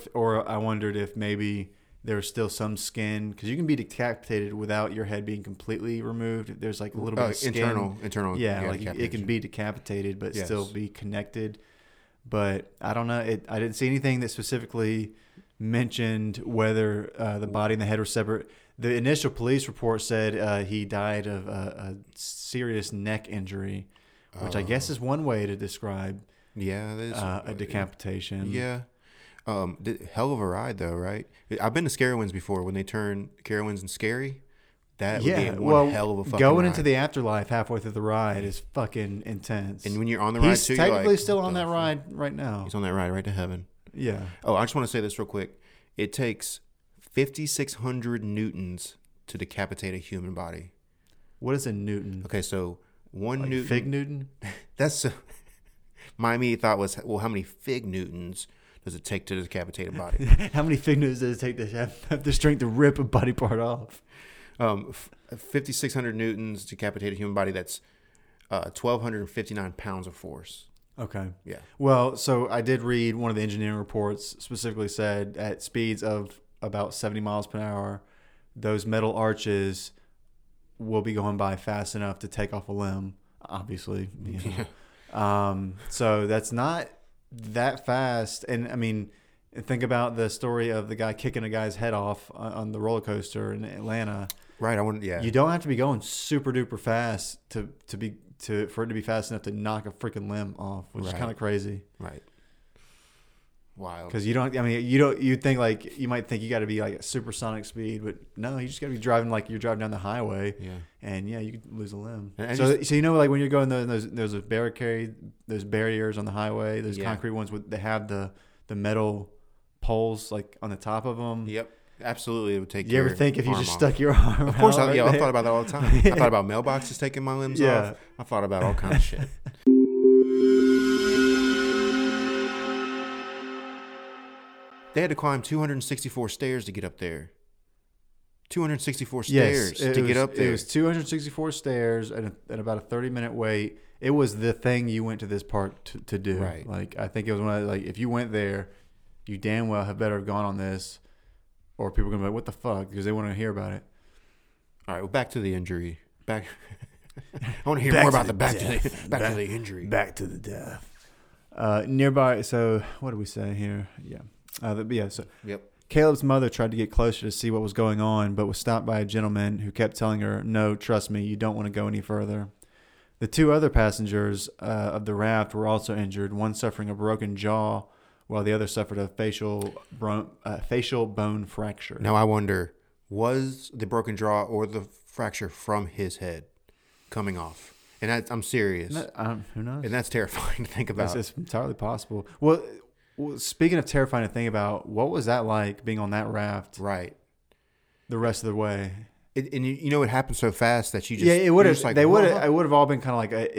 I wondered if maybe there was still some skin, because you can be decapitated without your head being completely removed. There's like a little bit of skin. Internal. Yeah, like it can be decapitated but still be connected. But I don't know. I didn't see anything that specifically mentioned whether the body and the head were separate. The initial police report said he died of a serious neck injury, which I guess is one way to describe a decapitation. Yeah. Hell of a ride, though, right? I've been to Scarewinds before when they turn Scarewinds and Scary. That would be one hell of a fucking going ride. Into the afterlife halfway through the ride is fucking intense. And when you're on the ride, he's technically still on that ride right now. He's on that ride right to heaven. Yeah. Oh, I just want to say this real quick. It takes 5,600 newtons to decapitate a human body. What is a newton? Okay, so one newton. Fig Newton? My immediate thought was, well, how many fig newtons does it take to decapitate a body? How many fig newtons does it take to have the strength to rip a body part off? 5,600 newtons to decapitate a human body. That's 1,259 pounds of force. Okay. Yeah. Well, so I did read one of the engineering reports specifically said at speeds of about 70 miles per hour, those metal arches will be going by fast enough to take off a limb, obviously. So that's not that fast. And I mean, think about the story of the guy kicking a guy's head off on the roller coaster in Atlanta. Right. I wouldn't. Yeah. You don't have to be going super duper fast for it to be fast enough to knock a freaking limb off, which is kind of crazy. Right. Wild. Because you might think you got to be like at supersonic speed, but no, you just got to be driving like you're driving down the highway. Yeah. And yeah, you could lose a limb. So you know, like when you're going those barriers on the highway, those concrete ones with, they have the metal poles like on the top of them. Yep. Absolutely, it would take. You ever think if you just stuck your arm? Of course, I thought about that all the time. I thought about mailboxes taking my limbs off. I thought about all kinds of shit. They had to climb 264 stairs to get up there. 264 stairs to get up there. It was 264 stairs and about a 30-minute wait. It was the thing you went to this park to do. Right. Like I think it was one of if you went there, you damn well have better have gone on this. Or people are going to be like, what the fuck? Because they want to hear about it. All right, well, back to the injury. Back. I want to hear more about to the injury. Back to the death. Nearby, so what do we say here? Yeah. Caleb's mother tried to get closer to see what was going on, but was stopped by a gentleman who kept telling her, no, trust me, you don't want to go any further. The two other passengers of the raft were also injured, one suffering a broken jaw, while the other suffered a facial bone fracture. Now I wonder, was the broken jaw or the fracture from his head coming off? And I'm serious. No, who knows? And that's terrifying to think about. It's entirely possible. Well, speaking of terrifying to think about, what was that like being on that raft? Right. The rest of the way. It happened so fast that you just it would have. Like, they would have. It would have all been kind of like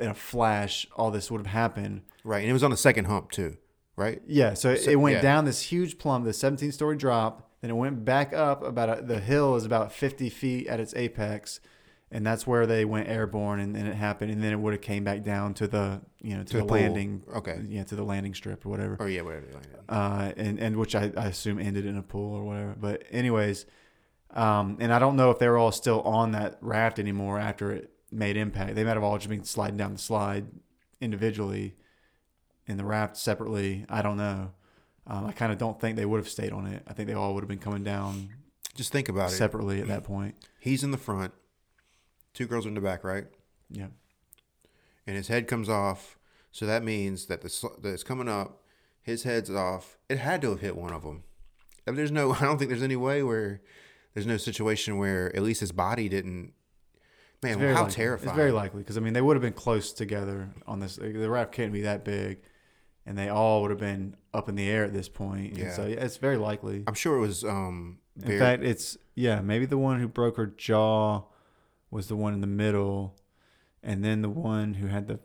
in a flash. All this would have happened. Right, and it was on the second hump too. Right? Yeah. So it went down this huge plumb, the 17-story drop. Then it went back up the hill is about 50 feet at its apex. And that's where they went airborne and then it happened. And then it would have came back down to the, to the landing. Okay. Yeah. To the landing strip or whatever. Oh yeah. Whatever. And which I assume ended in a pool or whatever. But anyways, and I don't know if they were all still on that raft anymore after it made impact. They might have all just been sliding down the slide individually. In the raft separately, I don't know. I kind of don't think they would have stayed on it. I think they all would have been coming down. Just think about separately at that point. He's in the front, two girls in the back, right? Yeah. And his head comes off, so that means that that it's coming up. His head's off. It had to have hit one of them. I mean, I don't think there's any way where there's no situation where at least his body didn't. Man, how terrifying! It's very likely because I mean they would have been close together on this. The raft can't be that big. And they all would have been up in the air at this point. Yeah. And so it's very likely. I'm sure it was. In fact, it's maybe the one who broke her jaw was the one in the middle, and then the one who had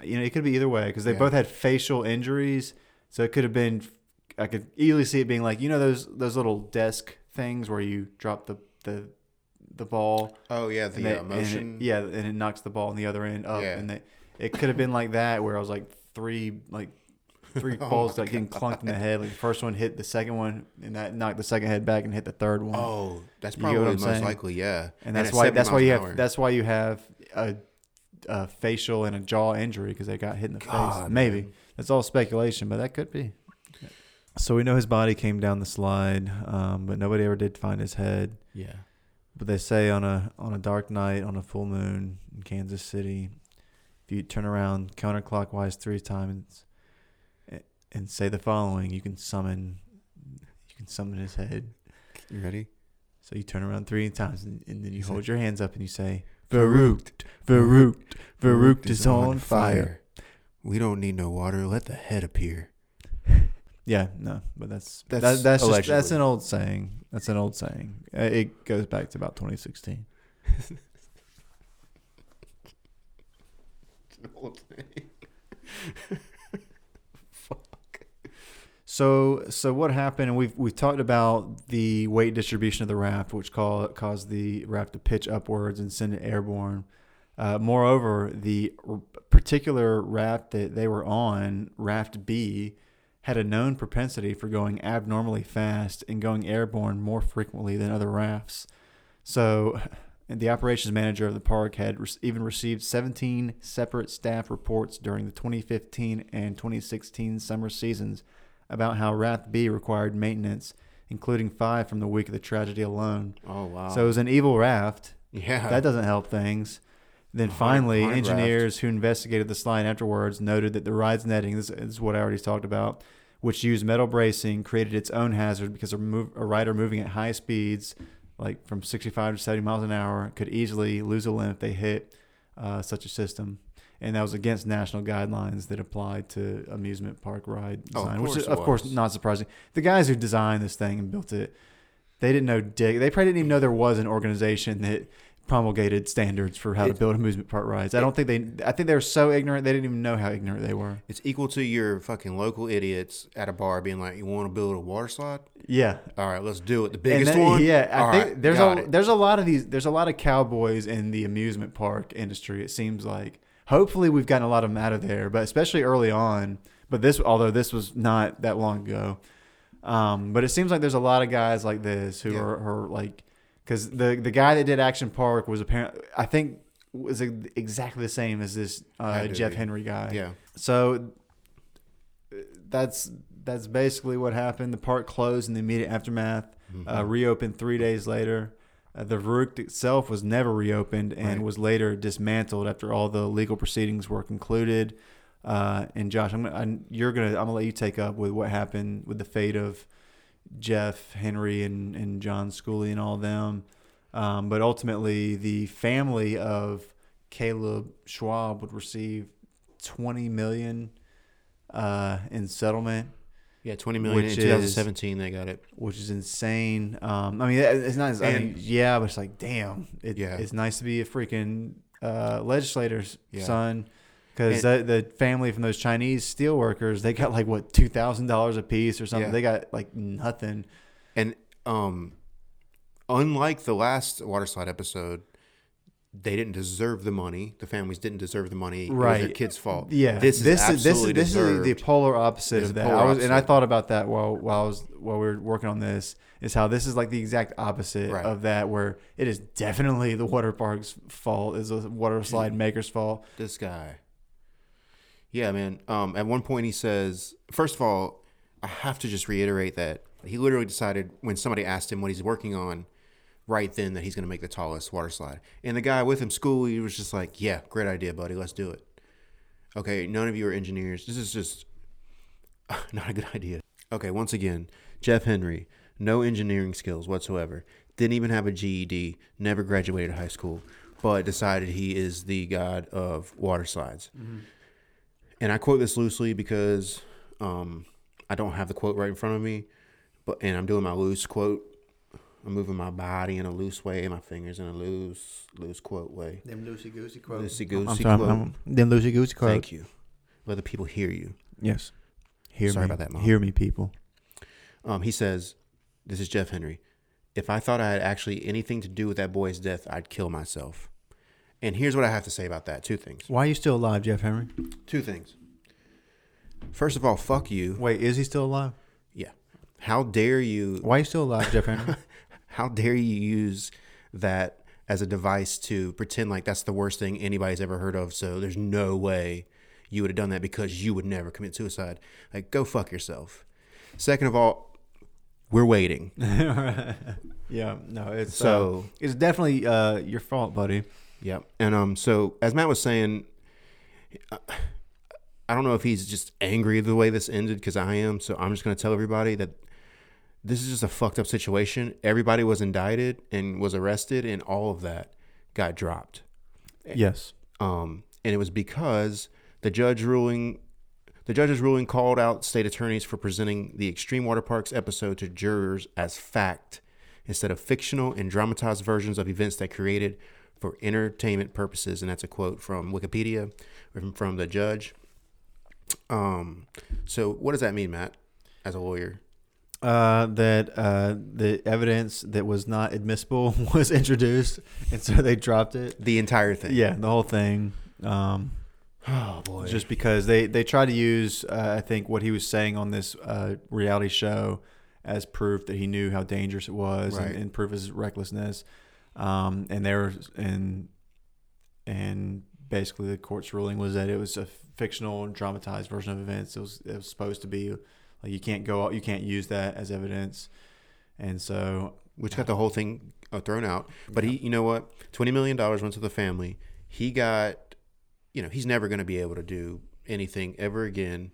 it could be either way because they both had facial injuries. So it could have been. I could easily see it being like those little desk things where you drop the ball. Oh yeah, the motion. And it knocks the ball on the other end up, and they. It could have been like that, where I was like three balls getting clunked in the head. Like the first one hit the second one, and that knocked the second head back and hit the third one. Oh, that's probably the most likely, yeah. And that's why you have a facial and a jaw injury because they got hit in the face. Maybe that's all speculation, but that could be. So we know his body came down the slide, but nobody ever did find his head. Yeah. But they say on a dark night on a full moon in Kansas City. If you turn around counterclockwise 3 times and say the following, you can summon his head. You ready? So you turn around 3 times and then you hold your hands up and you say, Verrückt, Verrückt, Verrückt is on fire. We don't need no water. Let the head appear. Yeah, no, but that's an old saying. That's an old saying. It goes back to about 2016. Fuck. So what happened? And we've talked about the weight distribution of the raft, which caused the raft to pitch upwards and send it airborne. Moreover, the particular raft that they were on, Raft B, had a known propensity for going abnormally fast and going airborne more frequently than other rafts. So And the operations manager of the park had even received 17 separate staff reports during the 2015 and 2016 summer seasons about how Rathby required maintenance, including 5 from the week of the tragedy alone. Oh, wow. So it was an evil raft. Yeah. That doesn't help things. Then finally, engineers raft. Who investigated the slide afterwards noted that the ride's netting, this is what I already talked about, which used metal bracing, created its own hazard because a rider moving at high speeds, like from 65 to 70 miles an hour, could easily lose a limb if they hit such a system. And that was against national guidelines that applied to amusement park ride design, which is, of course, not surprising. The guys who designed this thing and built it, they didn't know dick. They probably didn't even know there was an organization that promulgated standards for how to build amusement park rides. I think they were so ignorant, they didn't even know how ignorant they were. It's equal to your fucking local idiots at a bar being like, you want to build a water slide? Yeah. All right, let's do it. The biggest one? Yeah. There's a lot of these. There's a lot of cowboys in the amusement park industry, it seems like. Hopefully, we've gotten a lot of them out of there, but especially early on. But although this was not that long ago, but it seems like there's a lot of guys like this who are like, because the guy that did Action Park was apparently, I think, was exactly the same as this Jeff Henry guy. Yeah. So that's basically what happened. The park closed in the immediate aftermath. Mm-hmm. Reopened 3 days later. The Verrückt itself was never reopened and was later dismantled after all the legal proceedings were concluded. And Josh, I'm gonna let you take up with what happened with the fate of Jeff Henry and John Schooley and all of them. But ultimately, the family of Caleb Schwab would receive $20 million in settlement. Yeah, $20 million in 2017. They got it, which is insane. I mean, it's not. But it's like, damn. It's nice to be a freaking legislator's son, because the family from those Chinese steel workers, they got like what $2,000 a piece or something. Yeah. They got like nothing. And unlike the last Waterslide episode, they didn't deserve the money. The families didn't deserve the money. Right. It was their kids' fault. Yeah. This is the polar opposite of that. And I thought about that while we were working on this, is how this is like the exact opposite of that, where it is definitely the water park's fault, is the water slide maker's fault. This guy. Yeah, man. At one point he says, first of all, I have to just reiterate that he literally decided when somebody asked him what he's working on, right then that he's going to make the tallest water slide. And the guy with him, Schooley, was just like, yeah, great idea, buddy. Let's do it. Okay, none of you are engineers. This is just not a good idea. Okay, once again, Jeff Henry, no engineering skills whatsoever. Didn't even have a GED. Never graduated high school. But decided he is the god of water slides. Mm-hmm. And I quote this loosely because I don't have the quote right in front of me. And I'm doing my loose quote. I'm moving my body in a loose way and my fingers in a loose quote way. Them loosey-goosey quotes. Them loosey-goosey quotes. Thank you. Let the people hear you. Yes. Sorry about that, Mom. Hear me, people. He says, this is Jeff Henry. If I thought I had actually anything to do with that boy's death, I'd kill myself. And here's what I have to say about that. Two things. Why are you still alive, Jeff Henry? Two things. First of all, fuck you. Wait, is he still alive? Yeah. How dare you? Why are you still alive, Jeff Henry? How dare you use that as a device to pretend like that's the worst thing anybody's ever heard of, so there's no way you would have done that because you would never commit suicide. Like, go fuck yourself. Second of all, we're waiting. Yeah, no, it's so it's definitely your fault, buddy. Yeah, and so as Matt was saying, I don't know if he's just angry the way this ended because I am, so I'm just going to tell everybody that this is just a fucked up situation. Everybody was indicted and was arrested, and all of that got dropped. Yes. And it was because the judge's ruling called out state attorneys for presenting the Extreme Water Parks episode to jurors as fact instead of fictional and dramatized versions of events they created for entertainment purposes. And that's a quote from Wikipedia from the judge. So what does that mean, Matt, as a lawyer? That the evidence that was not admissible was introduced, and so they dropped it. The entire thing. Yeah, the whole thing. Oh, boy. Just because they tried to use, I think, what he was saying on this reality show as proof that he knew how dangerous it was and proof of his recklessness. And basically the court's ruling was that it was a fictional and dramatized version of events. It was supposed to be like you can't use that as evidence, and so which got the whole thing thrown out. But he, you know what, $20 million went to the family. He got, you know, he's never going to be able to do anything ever again.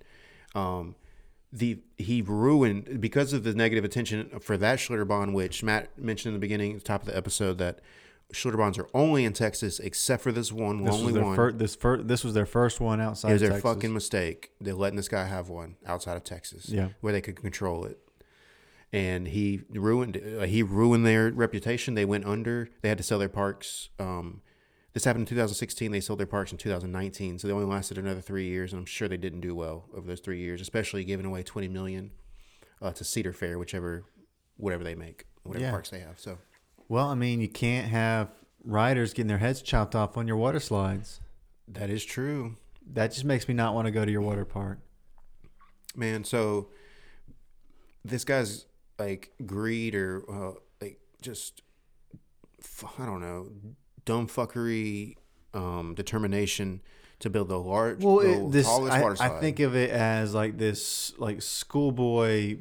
He ruined, because of the negative attention for that Schlitterbahn, which Matt mentioned in the beginning, at the top of the episode, that Schlitterbahns are only in Texas except for this one. This was their one. This was their first one outside of Texas. It was their fucking mistake. They're letting this guy have one outside of Texas, yeah, where they could control it. And he ruined it. He ruined their reputation. They went under. They had to sell their parks. This happened in 2016. They sold their parks in 2019. So they only lasted another 3 years, and I'm sure they didn't do well over those 3 years, especially giving away $20 million to Cedar Fair, whatever they make, whatever parks they have. So. Well, I mean, you can't have riders getting their heads chopped off on your water slides. That is true. That just makes me not want to go to your water park. Man, so this guy's like greed or like just, I don't know, dumb fuckery, determination to build the tallest water slide. I think of it as like this like schoolboy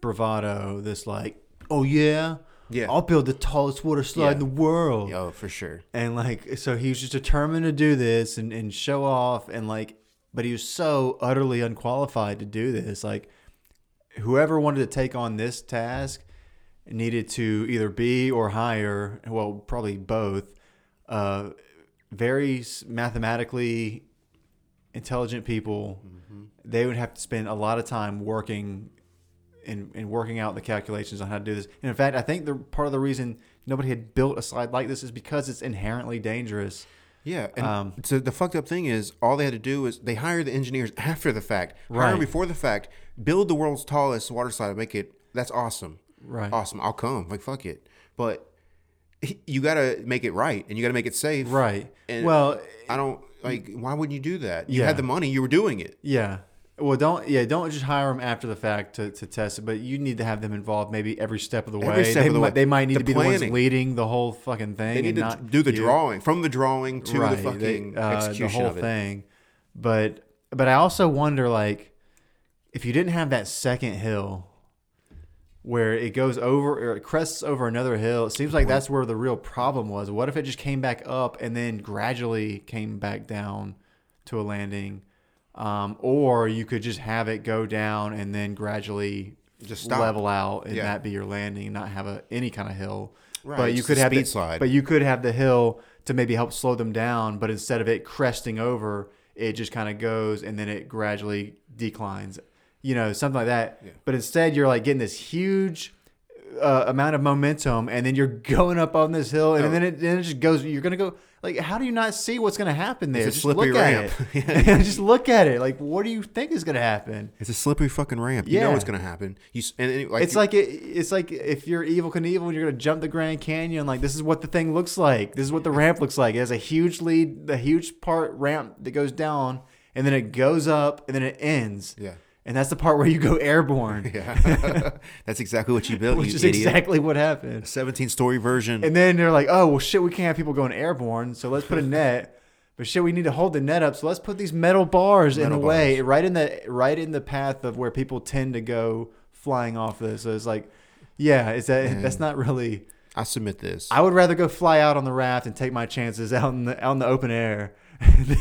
bravado, this like, oh yeah. Yeah, I'll build the tallest water slide in the world. Oh, for sure. And like, so he was just determined to do this and show off, and like, but he was so utterly unqualified to do this. Like, whoever wanted to take on this task needed to either be or hire, well, probably both, very mathematically intelligent people. Mm-hmm. They would have to spend a lot of time working and working out the calculations on how to do this. And in fact, I think part of the reason nobody had built a slide like this is because it's inherently dangerous. Yeah. And so the fucked up thing is all they had to do is they hired the engineers after the fact. Right. Hire before the fact. Build the world's tallest water slide and make it. That's awesome. Right. Awesome. I'll come. Like, fuck it. But you got to make it right, and you got to make it safe. Right. And well, I don't like, why wouldn't you do that? You had the money. You were doing it. Yeah. Well, don't just hire them after the fact to test it, but you need to have them involved maybe every step of the way. They might need to be the ones leading the whole fucking thing. They need to do the drawing, from the drawing to the fucking execution of it. The whole thing. But I also wonder, like, if you didn't have that second hill where it goes over or it crests over another hill, it seems like that's where the real problem was. What if it just came back up and then gradually came back down to a landing? Or you could just have it go down and then gradually just level out, and that be your landing, and not have any kind of hill. Right. But you could have the slide. But you could have the hill to maybe help slow them down. But instead of it cresting over, it just kind of goes and then it gradually declines. You know, something like that. Yeah. But instead, you're like getting this huge amount of momentum, and then you're going up on this hill, and then it just goes. You're gonna go. Like, how do you not see what's going to happen there? It's a slippery ramp. Just look at it. Like, what do you think is going to happen? It's a slippery fucking ramp. You know what's going to happen. It's like if you're Evel Knievel, you're going to jump the Grand Canyon. Like, this is what the thing looks like. This is what the ramp looks like. It has a huge part ramp that goes down, and then it goes up, and then it ends. Yeah. And that's the part where you go airborne. Yeah. That's exactly what you built, which is exactly what happened. A 17-story version. And then they're like, oh, well, shit, we can't have people going airborne, so let's put a net. But shit, we need to hold the net up, so let's put these metal bars in the way, right in the path of where people tend to go flying off this. So it's like, that's not really... I submit this. I would rather go fly out on the raft and take my chances out in the open air. They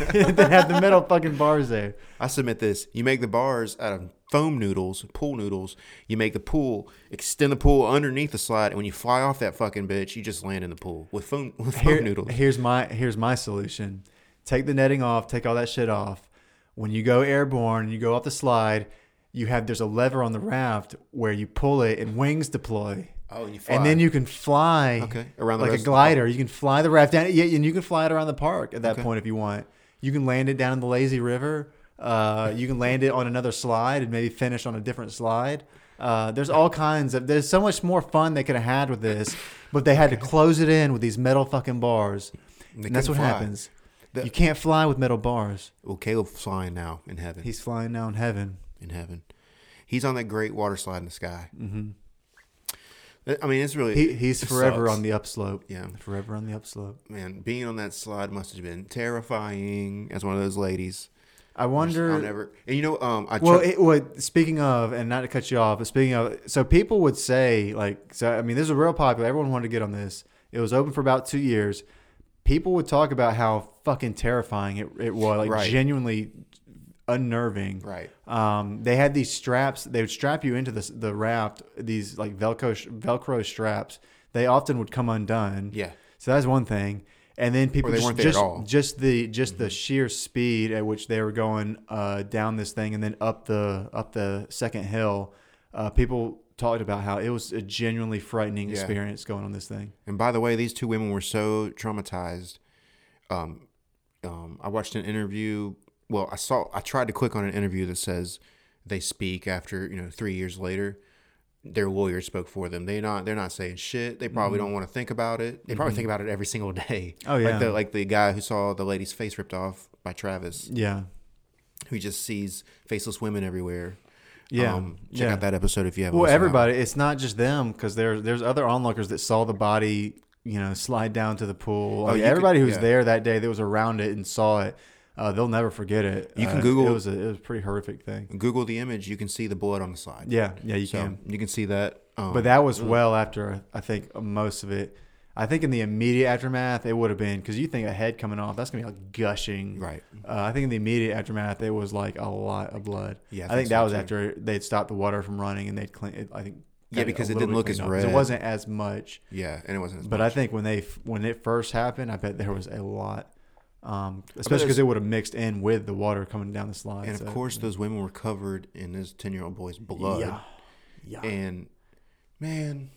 have the metal fucking bars there. I submit this. You make the bars out of foam noodles, pool noodles. You make the pool, extend the pool underneath the slide, and when you fly off that fucking bitch, you just land in the pool with foam noodles. Here's my solution. Take the netting off. Take all that shit off. When you go airborne, you go off the slide. There's a lever on the raft where you pull it and wings deploy. Oh, and you fly. And then you can fly around like a glider. You can fly the raft down, and you can fly it around the park at that point if you want. You can land it down in the lazy river. You can land it on another slide and maybe finish on a different slide. There's all kinds of... There's so much more fun they could have had with this, but they had to close it in with these metal fucking bars. And that's what happens. You can't fly with metal bars. Well, Caleb's flying now in heaven. He's flying now in heaven. He's on that great water slide in the sky. Mm-hmm. I mean, it's really... He's forever on the upslope. Yeah. Forever on the upslope. Man, being on that slide must have been terrifying as one of those ladies. I wonder... speaking of, and not to cut you off, but speaking of... So people would say, this is real popular. Everyone wanted to get on this. It was open for about 2 years. People would talk about how fucking terrifying it was. Genuinely... unnerving. Right. They had these straps. They would strap you into the raft, these Velcro straps. They often would come undone. Yeah. So that's one thing. And then people just the sheer speed at which they were going down this thing and then up the second hill. People talked about how it was a genuinely frightening experience going on this thing. And by the way, these two women were so traumatized. I watched an interview. Well, I tried to click on an interview that says they speak after, 3 years later. Their lawyer spoke for them. They're not saying shit. They probably don't want to think about it. They probably think about it every single day. Oh yeah, like the guy who saw the lady's face ripped off by Travis. Yeah, who just sees faceless women everywhere. Yeah, check out that episode if you haven't. Well, everybody, it's not just them because there's other onlookers that saw the body, slide down to the pool. Everybody who was there that day that was around it and saw it. They'll never forget it. You can Google. It was a pretty horrific thing. Google the image. You can see the blood on the slide. Yeah, yeah, you can. You can see that. But that was well after, I think, most of it. I think in the immediate aftermath, it would have been, because you think a head coming off, that's going to be gushing. Right. I think in the immediate aftermath, it was a lot of blood. Yeah, I think that was after they'd stopped the water from running and they'd clean it, I think. Yeah, because it didn't look as red. It wasn't as much. Yeah, and it wasn't as much. But I think when it first happened, I bet there was a lot. Especially because it would have mixed in with the water coming down the slide. And of course, those women were covered in this 10-year-old boy's blood. Yeah. Yeah. And man,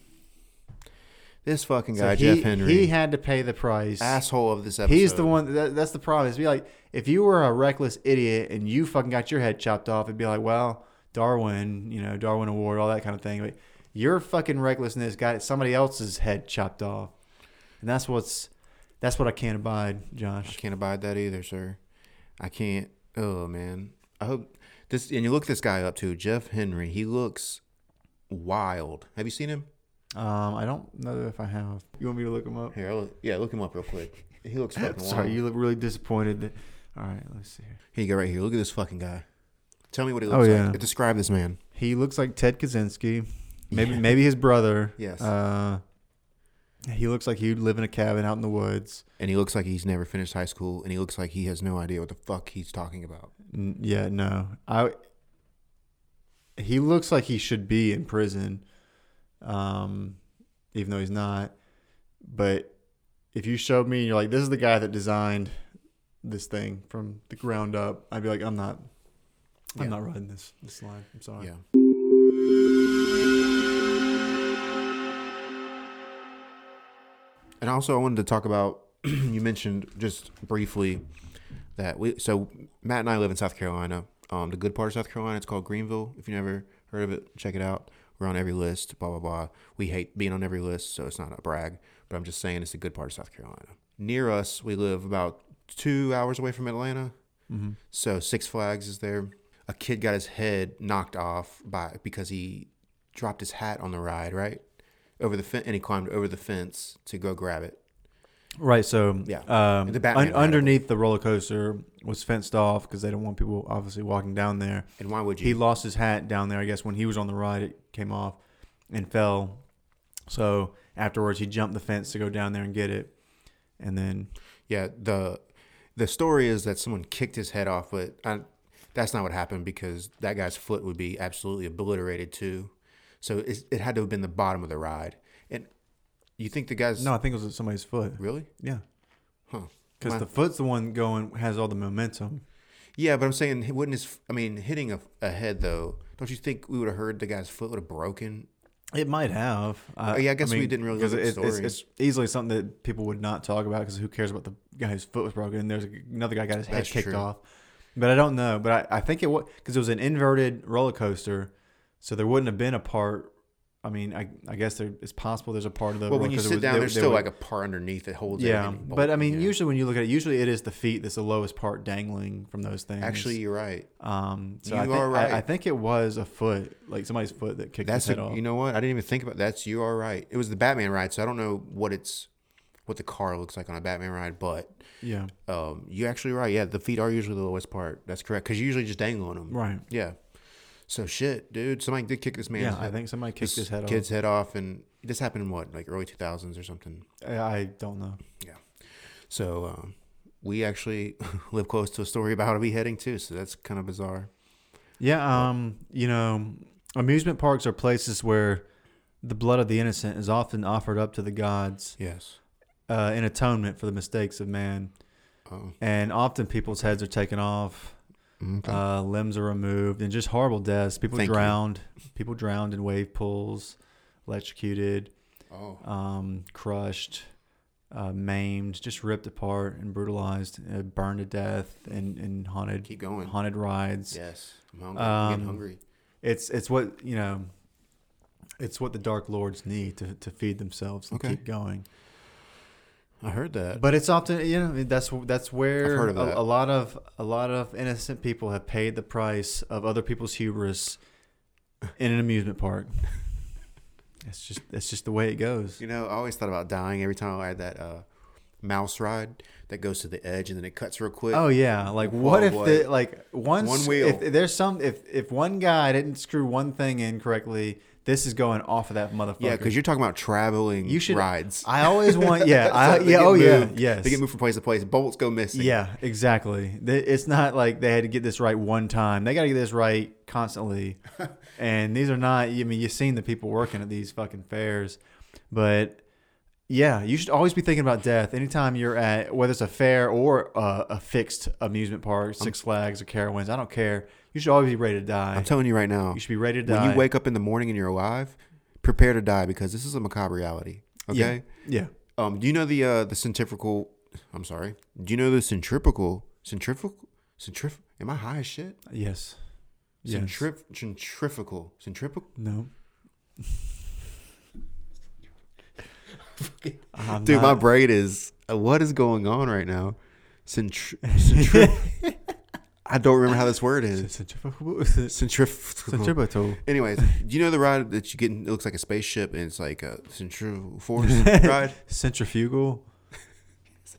this fucking guy, Jeff Henry. He had to pay the price. Asshole of this episode. He's the one. That's the problem. It'd be like, if you were a reckless idiot and you fucking got your head chopped off, it'd be like, well, Darwin, Darwin Award, all that kind of thing. But your fucking recklessness got somebody else's head chopped off. And that's what's... That's what I can't abide, Josh. I can't abide that either, sir. I can't. Oh, man. I hope this. And you look this guy up too, Jeff Henry. He looks wild. Have you seen him? I don't know if I have. You want me to look him up? Here, look him up real quick. He looks fucking wild. Sorry, you look really disappointed. All right, let's see. Here you go, right here. Look at this fucking guy. Tell me what he looks like. Describe this man. He looks like Ted Kaczynski. Maybe his brother. Yes. He looks like he'd live in a cabin out in the woods. And he looks like he's never finished high school, and he looks like he has no idea what the fuck he's talking about. Yeah, no. He looks like he should be in prison, even though he's not. But if you showed me and you're like, this is the guy that designed this thing from the ground up, I'd be like, I'm not riding this line. I'm sorry. Yeah. And also, I wanted to talk about, you mentioned just briefly that Matt and I live in South Carolina, the good part of South Carolina. It's called Greenville. If you've never heard of it, check it out. We're on every list, blah, blah, blah. We hate being on every list, so it's not a brag, but I'm just saying it's the good part of South Carolina. Near us, we live about 2 hours away from Atlanta, so Six Flags is there. A kid got his head knocked off because he dropped his hat on the ride, right? Over the fence, and he climbed over the fence to go grab it. Right, so underneath the roller coaster was fenced off because they don't want people obviously walking down there. And why would you? He lost his hat down there. I guess when he was on the ride, it came off and fell. So afterwards, he jumped the fence to go down there and get it, and then the story is that someone kicked his head off, but that's not what happened because that guy's foot would be absolutely obliterated too. So it had to have been the bottom of the ride. And you think the guy's... No, I think it was somebody's foot. Really? Yeah. Huh. Because the foot's the one has all the momentum. Yeah, but I'm saying, hitting a head, though, don't you think we would have heard the guy's foot would have broken? It might have. I guess we didn't really look at the story. It's easily something that people would not talk about because who cares about the guy whose foot was broken? And there's another guy got his head kicked off. But I don't know. But I think it was... Because it was an inverted roller coaster... So there wouldn't have been a part I mean, I guess it's possible there's a part of the. Well, when you sit down, there's still like a part underneath that holds. Yeah, but I mean, usually when you look at it, usually it is the feet that's the lowest part dangling from those things. Actually, you're right. So you are right. I think it was a foot, like somebody's foot, that kicked his head off. You know what? I didn't even think about that. You are right. It was the Batman ride, so I don't know what the car looks like on a Batman ride, but yeah, you're actually right. Yeah, the feet are usually the lowest part. That's correct, because you usually just dangle on them. Right. Yeah. So shit, dude, somebody did kick this man's head. Yeah, I think somebody kicked his head off. Kid's head off, and this happened in what, like early 2000s or something? I don't know. Yeah. So we actually live close to a story about how to be heading too, so that's kind of bizarre. Yeah, you know, amusement parks are places where the blood of the innocent is often offered up to the gods. Yes. In atonement for the mistakes of man. Oh. And often people's heads are taken off. Okay. Limbs are removed, and just horrible deaths. People drowned in wave pools, electrocuted, crushed, maimed, just ripped apart and brutalized, burned to death, and haunted rides. Yes, I'm hungry. I'm getting hungry. It's what you know. It's what the dark lords need to feed themselves and keep going. I heard that, but it's often, you know, that's where a lot of innocent people have paid the price of other people's hubris in an amusement park. It's just the way it goes. You know, I always thought about dying every time I had that mouse ride that goes to the edge and then it cuts real quick. Oh yeah, like if one guy didn't screw one thing in correctly. This is going off of that motherfucker. Yeah, because you're talking about traveling rides. I always want, they get moved from place to place. Bolts go missing. Yeah, exactly. It's not like they had to get this right one time. They got to get this right constantly. And these are not, I mean, you've seen the people working at these fucking fairs. But yeah, you should always be thinking about death. Anytime you're at, whether it's a fair or a fixed amusement park, Six Flags or Carowinds, I don't care. You should always be ready to die. I'm telling you right now. You should be ready to die. When you wake up in the morning and you're alive, prepare to die, because this is a macabre reality. Okay? Yeah. Do you know the centrifugal... I'm sorry. Do you know the centrifugal... Am I high as shit? Yes. Centrifugal. Centrifugal? No. Dude, my brain is... What is going on right now? I don't remember how this word is. Centrifugal. Anyways, do you know the ride that you get? It looks like a spaceship, and it's like a centrifugal force ride. Centrifugal.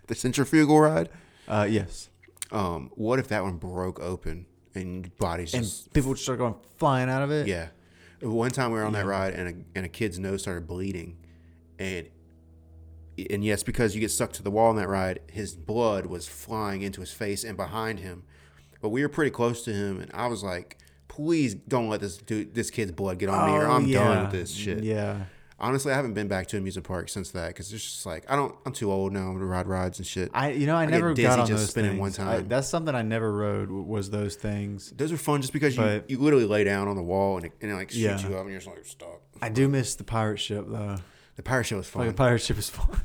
The centrifugal ride. Yes. What if that one broke open and bodies and people just start going flying out of it? Yeah. One time we were on that ride, and a kid's nose started bleeding, and yes, because you get stuck to the wall on that ride, his blood was flying into his face and behind him. But we were pretty close to him, and I was like, please don't let this kid's blood get on me, or I'm done with this shit. Yeah. Honestly, I haven't been back to an amusement park since that, because it's just like, I'm too old now to ride rides and shit. I never got on those things. One time. That's something I never rode, was those things. Those are fun just because you literally lay down on the wall and it like shoots you up, and you're just like, stop. I do miss the pirate ship, though. The pirate ship was fun. The pirate ship was fun.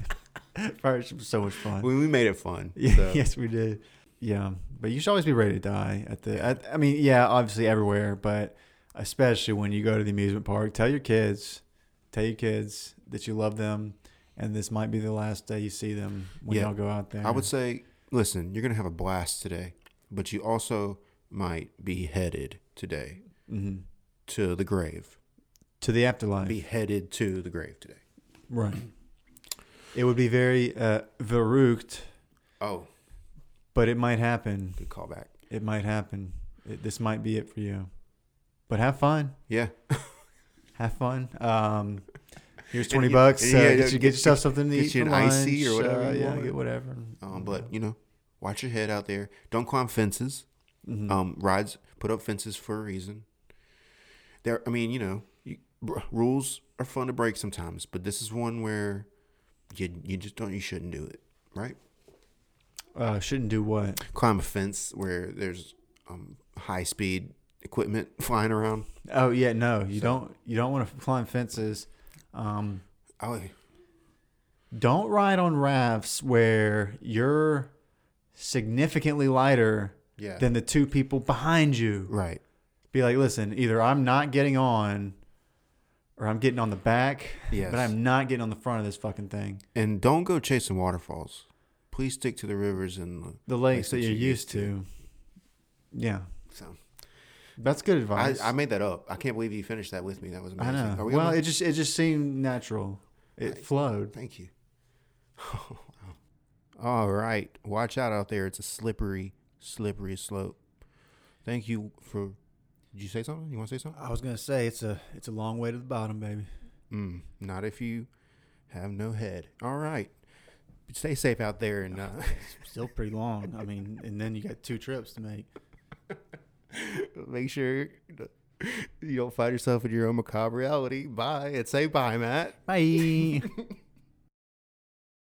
Pirate ship was so much fun. We made it fun. Yeah, so. Yes, we did. Yeah, but you should always be ready to die obviously everywhere, but especially when you go to the amusement park. Tell your kids that you love them, and this might be the last day you see them when y'all go out there. I would say, listen, you're going to have a blast today, but you also might be headed today to the grave. To the afterlife. Be headed to the grave today. Right. It would be very verrückt. Oh, but it might happen. Good callback. It might happen. This might be it for you. But have fun. Yeah. Have fun. Here's $20. Get yourself something to eat. Get you an icy or whatever. Get whatever. But, you know, watch your head out there. Don't climb fences. Mm-hmm. Rides put up fences for a reason. Rules are fun to break sometimes. But this is one where you just don't. You shouldn't do it. Right? Shouldn't do what? Climb a fence where there's high-speed equipment flying around. Oh yeah, no, you don't want to climb fences. Don't ride on rafts where you're significantly lighter than the two people behind you. Right. Be like, listen, either I'm not getting on, or I'm getting on the back, yes, but I'm not getting on the front of this fucking thing. And don't go chasing waterfalls. Please stick to the rivers and the lakes that you're used to. Yeah. So that's good advice. I made that up. I can't believe you finished that with me. That was amazing. I know. Well, it just seemed natural. It flowed. Thank you. All right. Watch out there. It's a slippery, slippery slope. Thank you for... Did you say something? You want to say something? I was going to say it's a long way to the bottom, baby. Not if you have no head. All right. Stay safe out there. And it's still pretty long. I mean, and then you got 2 trips to make. Make sure you don't find yourself in your own macabre reality. Bye. And say bye, Matt. Bye.